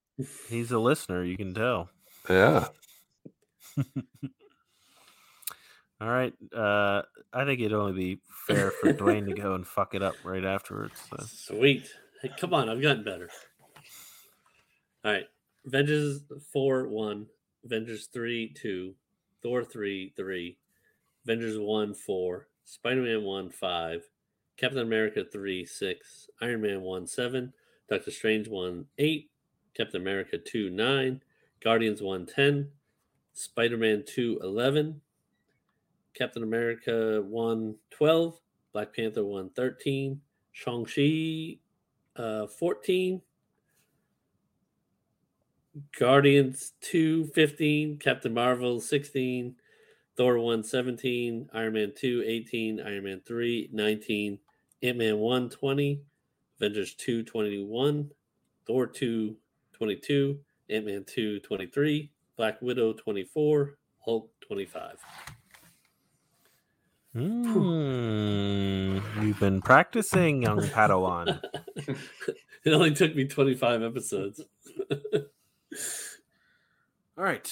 He's a listener, you can tell. Yeah. All right. I think it'd only be fair for Dwayne to go and fuck it up right afterwards. So. Sweet. Hey, come on, I've gotten better. All right. Avengers 4, 1. Avengers 3, 2. Thor 3, 3. Avengers 1, 4. Spider-Man 1, 5. Captain America 3, 6. Iron Man 1, 7. Doctor Strange 1, 8. Captain America 2, 9. Guardians 1, 10. Spider-Man 2, 11. Captain America won 12, Black Panther won 13, Shang-Chi 14, Guardians 2 15, Captain Marvel 16, Thor 1 17, Iron Man 2 18, Iron Man 3 19, Ant-Man 1 20, Avengers 2 21, Thor 2 22, Ant-Man 2 23, Black Widow 24, Hulk 25. You've been practicing, young Padawan. It only took me 25 episodes. All right,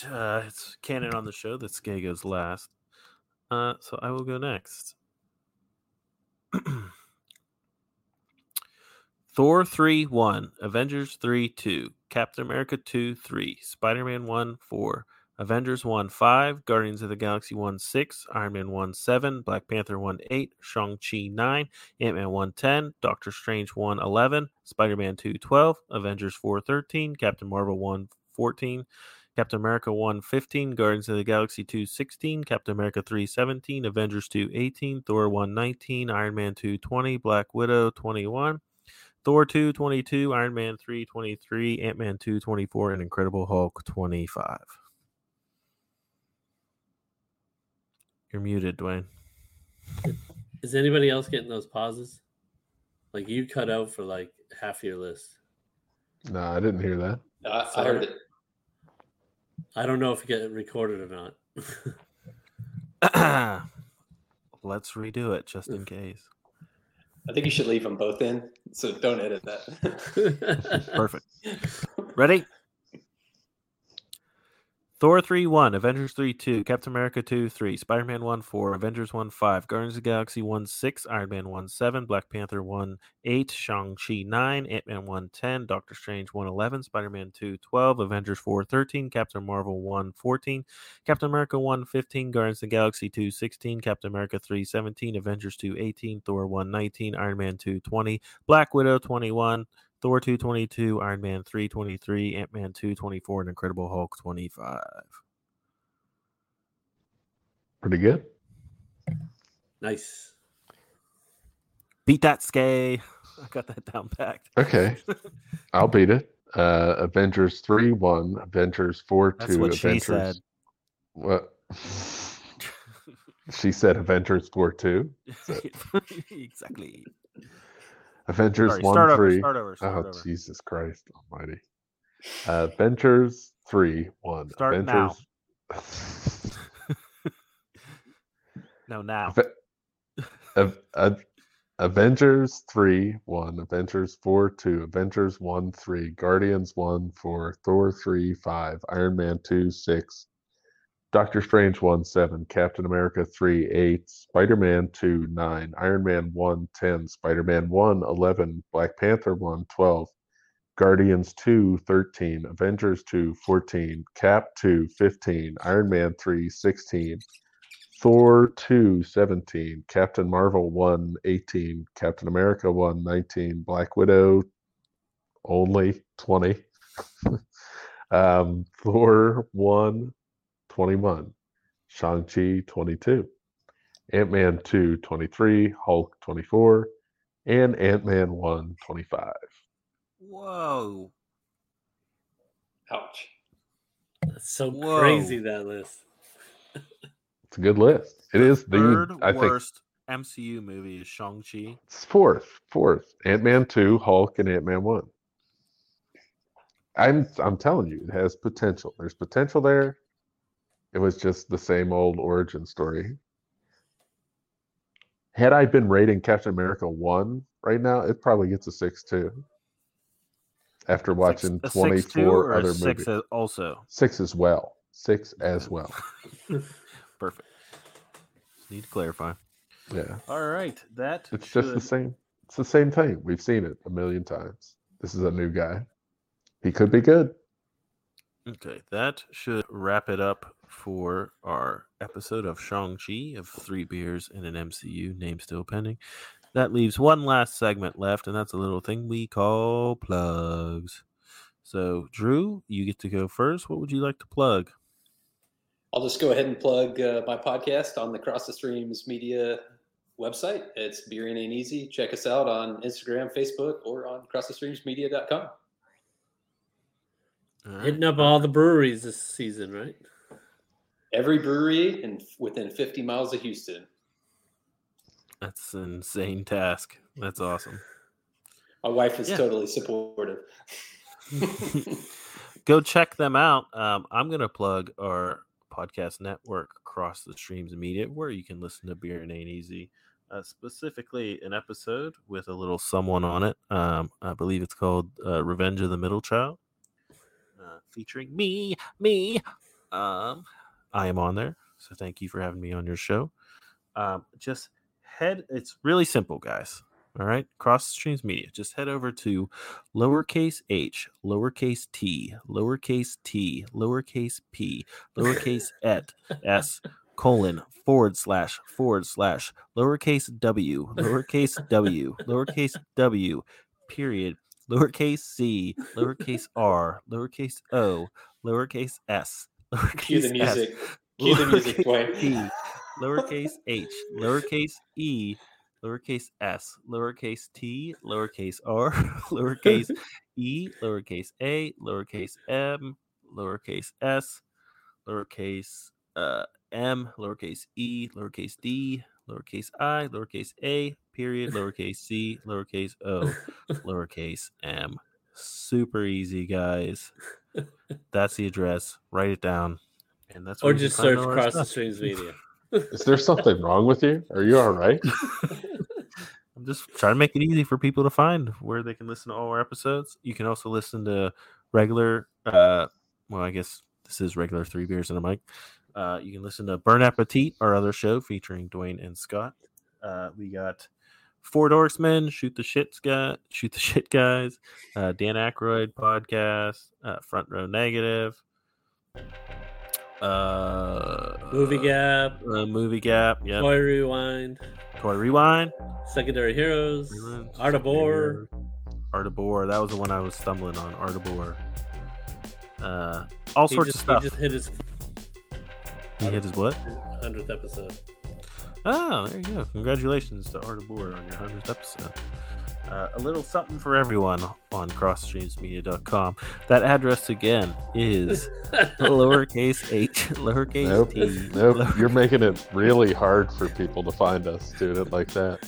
it's canon on the show that Skye goes last, so I will go next. Thor 3-1, Avengers 3-2, Captain America 2-3, Spider-Man 1-4, Avengers 1-5, Guardians of the Galaxy 1-6, Iron Man 1-7, Black Panther 1-8, Shang-Chi 9, Ant-Man 1-10, Doctor Strange 1-11, Spider-Man 2-12, Avengers 4-13, Captain Marvel 1-14, Captain America 1-15, Guardians of the Galaxy 2-16, Captain America 3-17, Avengers 2-18, Thor 1-19, Iron Man 2-20, Black Widow 21, Thor 2-22, Iron Man 3-23, Ant-Man 2-24, and Incredible Hulk 25. You're muted, Dwayne. Is anybody else getting those pauses? Like, you cut out for like half your list. No, I didn't hear that. No, I heard it. I don't know if you get it recorded or not. Let's redo it just in case. I think you should leave them both in, so don't edit that. Perfect. Ready? Thor 3-1, Avengers 3-2, Captain America 2-3, Spider-Man 1-4, Avengers 1-5, Guardians of the Galaxy 1-6, Iron Man 1-7, Black Panther 1-8, Shang-Chi 9, Ant-Man 1-10, Doctor Strange 1-11, Spider-Man 2-12, Avengers 4-13, Captain Marvel 1-14, Captain America 1-15, Guardians of the Galaxy 2-16, Captain America 3-17, Avengers 2-18, Thor 1-19, Iron Man 2-20, Black Widow 21, Thor 222, Iron Man 323, Ant-Man 224, and Incredible Hulk 25. Pretty good. Nice. Beat that, Skye. I got that down packed. Okay. I'll beat it. Avengers 3-1, Avengers 4-2. That's what Avengers... she said. What? She said Avengers 4-2. So. Exactly. Avengers 1-3. Oh, Jesus Christ almighty. Avengers 3-1. Start Avengers... now. No, now. Avengers 3-1. Avengers 4-2. Avengers 1-3. Guardians 1-4. Thor 3-5. Iron Man 2-6. Doctor Strange 1-7, Captain America 3-8, Spider-Man 2-9, Iron Man 1-10, Spider-Man 1-11, Black Panther 1-12, Guardians 2-13, Avengers 2-14, Cap 2-15, Iron Man 3-16, Thor 2-17, Captain Marvel 1-18, Captain America 1-19, Black Widow only 20, Thor 1 21, Shang-Chi 22, Ant-Man 2 23, Hulk 24, and Ant-Man 1 25. Whoa. Ouch. That's so Whoa. Crazy, that list. It's a good list. It is the worst MCU movie is Shang-Chi. It's fourth. Ant-Man 2, Hulk, and Ant-Man 1. I'm telling you, it has potential. There's potential there. It was just the same old origin story. Had I been rating Captain America 1 right now, it probably gets a 6-2. After watching 24 other movies. 6 also. 6 as well. 6 as well. Perfect. Need to clarify. Yeah. All right. It's the same thing. We've seen it a million times. This is a new guy. He could be good. Okay, that should wrap it up for our episode of Shang-Chi of Three Beers and an MCU, name still pending. That leaves one last segment left, and that's a little thing we call plugs. So, Drew, you get to go first. What would you like to plug? I'll just go ahead and plug my podcast on the Cross the Streams Media website. It's Beering Ain't Easy. Check us out on Instagram, Facebook, or on crossthestreamsmedia.com. Right. Hitting up all the breweries this season, right? Every brewery and within 50 miles of Houston. That's an insane task. That's awesome. My wife is totally supportive. Go check them out. I'm going to plug our podcast network, Cross the Streams Media, where you can listen to Beering Ain't Easy, specifically an episode with a little someone on it. I believe it's called Revenge of the Middle Child, featuring me. I am on there, so thank you for having me on your show. Just head, it's really simple, guys. All right, Cross the Streams Media. Just head over to lowercase h, lowercase t, lowercase t, lowercase p, lowercase et, s, colon, forward slash, lowercase w, lowercase w, period, lowercase c, lowercase r, lowercase o, lowercase s, lowercase Cue the music. S, Cue the music point. E, lowercase h, lowercase e, lowercase s, lowercase t, lowercase r, lowercase e, lowercase a, lowercase m, lowercase s, lowercase m, lowercase e, lowercase d, lowercase I, lowercase a, period, lowercase c, lowercase o, lowercase m. Super easy, guys. That's the address. Write it down. And that's or just search Cross the Streams Media. Is there something wrong with you? Are you all right? I'm just trying to make it easy for people to find where they can listen to all our episodes. You can also listen to regular, well, I guess this is regular Three Beers and a Mic. You can listen to Burn Appetite, our other show featuring Dwayne and Scott. We got Four Dorksmen, Shoot the Shit Guys, Dan Aykroyd Podcast, Front Row Negative. Movie Gap, Movie Gap, yeah. Toy Rewind, Secondary Heroes, Art Abor. That was the one I was stumbling on. Art Abor. All sorts of stuff. He just hit his. He hit his what? 100th episode. Oh, there you go! Congratulations to Art Abor on your 100th episode. A little something for everyone on crossstreamsmedia.com. That address again is lowercase h, lowercase t. Nope. You're making it really hard for people to find us doing it like that.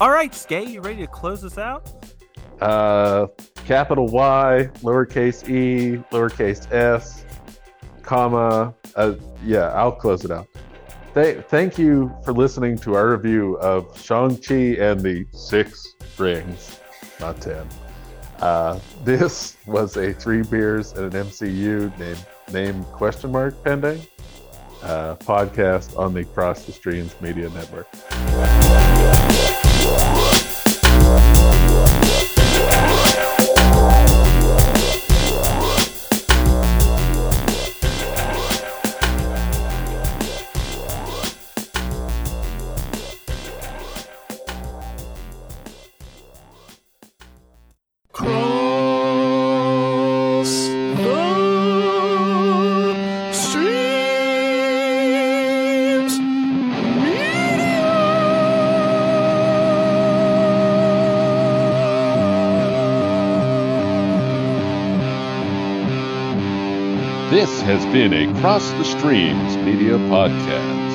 All right, Skay, you ready to close us out? Capital Y, lowercase e, lowercase s, comma. I'll close it out. Thank you for listening to our review of Shang-Chi and the 6 Rings, not 10. This was a Three Beers and an MCU name question mark pending podcast on the Cross the Streams Media Network. Has been a Cross the Streams Media Podcast.